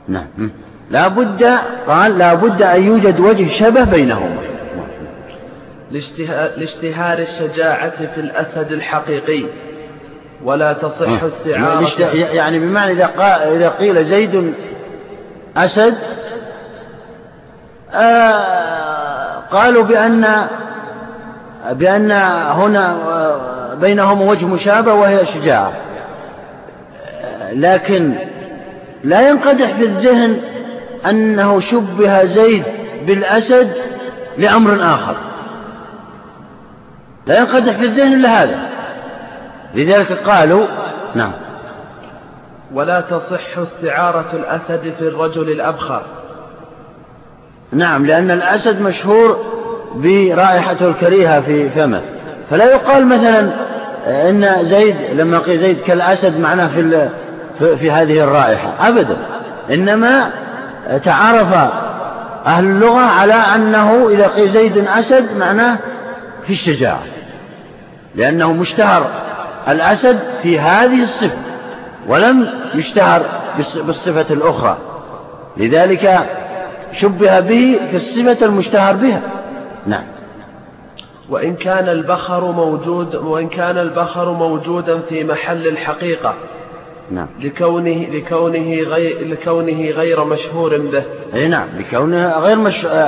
نعم. قال لابد أن يوجد وجه شبه بينهما. لاشتهار الشجاعة في الأسد الحقيقي ولا تصح استعارة، يعني بمعنى إذا قيل زيد أسد قالوا بأن هنا بينهم وجه مشابه وهي شجاعة، لكن لا ينقدح في الذهن أنه شبه زيد بالأسد لأمر آخر، لا ينقدح في الذهن لهذا، لذلك قالوا. نعم. ولا تصح استعارة الأسد في الرجل الأبخر. نعم، لأن الأسد مشهور برائحته الكريهة في فمه، فلا يقال مثلا إن زيد لما قيل زيد كالأسد معناه في هذه الرائحة أبدا، إنما تعرف أهل اللغة على أنه إذا قيل زيد أسد معناه في الشجاعة، لأنه مشتهر الأسد في هذه الصفة ولم يشتهر بالصفة الأخرى، لذلك شبه به في الصفة المشتهر بها. نعم. وإن كان البخر موجودا في محل الحقيقة. نعم. لكونه غير مشهور به. أي نعم، لكونه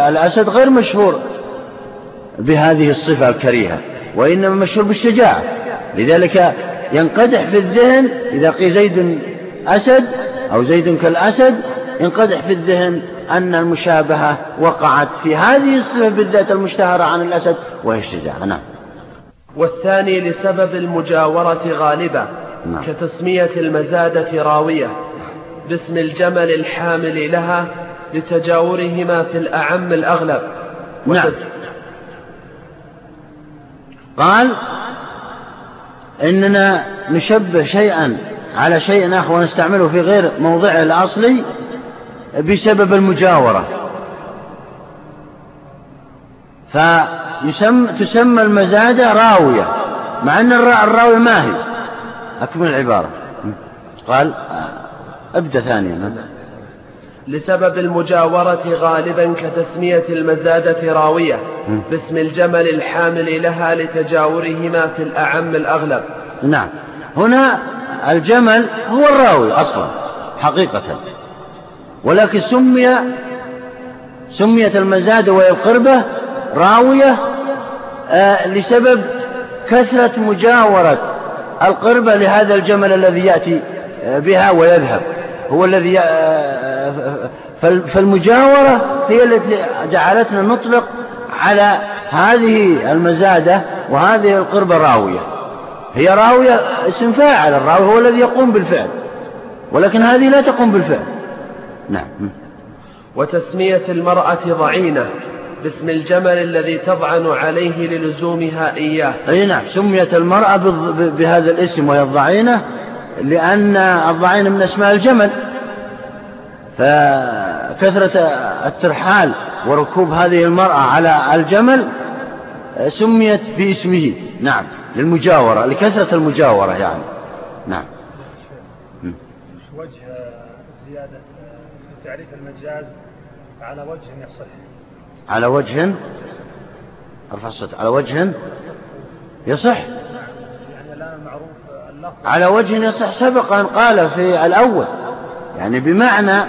الأسد غير مشهور بهذه الصفة الكريهة وإنما مشهور بالشجاعة، لذلك ينقدح في الذهن إذا قيل زيد أسد أو زيد كالأسد، ينقدح في الذهن أن المشابهة وقعت في هذه الصفة بالذات المشتهرة عن الأسد وهي الشجاعة. نعم. والثاني لسبب المجاورة غالبا. نعم. كتسمية المزادة راوية باسم الجمل الحامل لها لتجاورهما في الأعم الأغلب. نعم. قال إننا نشبه شيئا على شيء آخر ونستعمله في غير موضعه الأصلي بسبب المجاورة، فتسمى المزادة راوية مع أن الراوية ما هي، أكمل العبارة. قال ابدأ ثانيا. لسبب المجاورة غالبا كتسمية المزادة راوية باسم الجمل الحامل لها لتجاورهما في الأعم الأغلب. نعم، هنا الجمل هو الراوي أصلا حقيقة، ولكن سميت المزادة وهي القربة راوية لسبب كثرة مجاورة القربة لهذا الجمل الذي يأتي بها ويذهب هو الذي فالمجاورة هي التي جعلتنا نطلق على هذه المزادة وهذه القربة راوية. هي راوية اسم فاعل، الراوي هو الذي يقوم بالفعل، ولكن هذه لا تقوم بالفعل. نعم. وتسمية المرأة ضعينة باسم الجمل الذي تضعن عليه للزومها إياه. أي نعم، سميت المرأة بهذا الاسم وهي الضعينة لأن الضعينة من أسماء الجمل، فكثرة الترحال وركوب هذه المرأة على الجمل سميت باسمه. نعم، للمجاورة، لكثرة المجاورة يعني. نعم. مش وجه زيادة تعريف المجاز على وجه يصح، على وجه ارفع الصوت، على وجه يصح يعني لا معروف اللفظ، على وجه يصح سبق ان قال في الاول، يعني بمعنى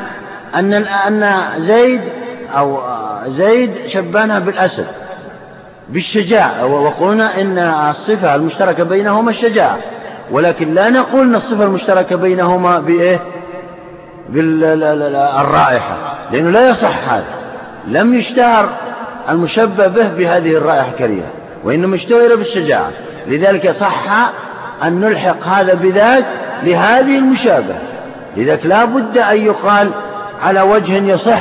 ان زيد او زيد شبانها بالاسد بالشجاعة، وقلنا ان الصفة المشتركة بينهما الشجاعة، ولكن لا نقول ان الصفة المشتركة بينهما بايه بالرائحة، لأنه لا يصح هذا، لم يشتهر المشبه به بهذه الرائحة الكريهة، وإنما اشتهر بالشجاعة، لذلك صح أن نلحق هذا بذاك لهذه المشابهة، لذلك لا بد أن يقال على وجه يصح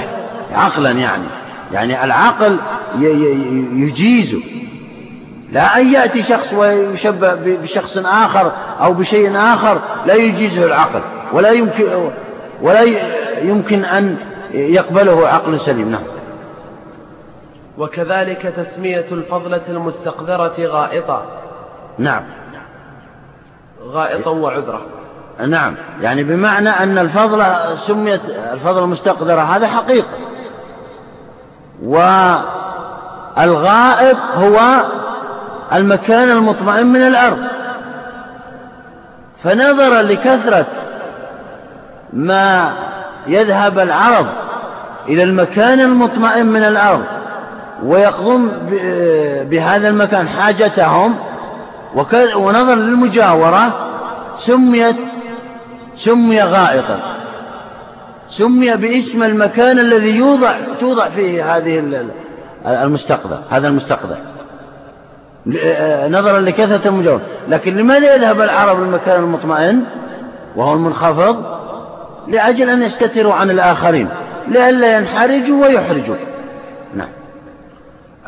عقلا، يعني العقل يجيزه، لا أن يأتي شخص ويشبه بشخص آخر أو بشيء آخر لا يجيزه العقل، ولا يمكن أن يقبله عقل سليم. نعم. وكذلك تسمية الفضلة المستقذرة غائطة. نعم، غائطة وعذرة. نعم، يعني بمعنى أن الفضلة سميت الفضلة المستقذرة، هذا حقيقة، والغائط هو المكان المطمئن من الأرض، فنظرا لكثرة ما يذهب العرب إلى المكان المطمئن من الأرض ويقضم بهذا المكان حاجتهم، ونظر للمجاورة سمي غائطا، سمي باسم المكان الذي توضع فيه هذه المستقذر، هذا المستقذر، نظرا لكثرة المجاورة. لكن لماذا يذهب العرب للمكان المطمئن وهو المنخفض؟ لأجل أن يستتروا عن الآخرين لئلا ينحرجوا ويحرجوا. نعم.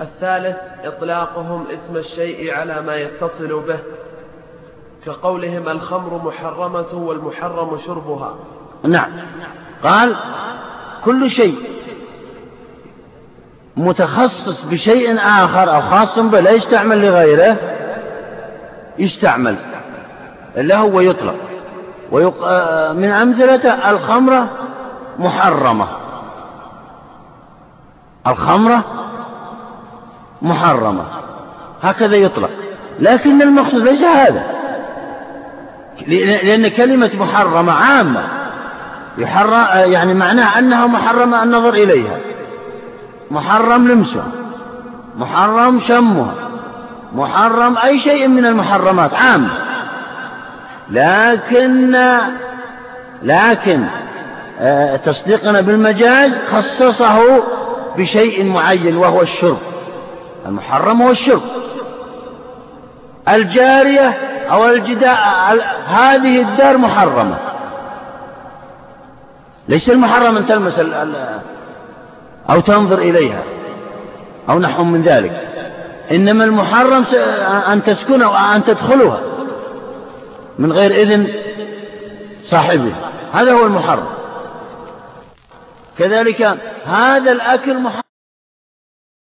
الثالث إطلاقهم اسم الشيء على ما يتصل به، كقولهم الخمر محرمة والمحرم شربها. نعم، قال كل شيء متخصص بشيء آخر أو خاص به لا يستعمل لغيره يستعمل له ويطلق. من أمثلته الخمرة محرمة، الخمرة محرمة، هكذا يطلق، لكن المقصود ليس هذا، لأن كلمة محرمة عامة، يعني معناها أنها محرمة النظر إليها، محرم لمسها، محرم شمها، محرم أي شيء من المحرمات، عامة. لكن تصديقنا بالمجاز خصصه بشيء معين وهو الشرب، المحرم هو الشرب. الجارية أو الجداء، هذه الدار محرمة، ليس المحرم أن تلمس أو تنظر إليها أو نحو من ذلك، إنما المحرم أن تسكنها وأن تدخلها من غير إذن صاحبه، هذا هو المحرم. كذلك هذا الأكل محرم.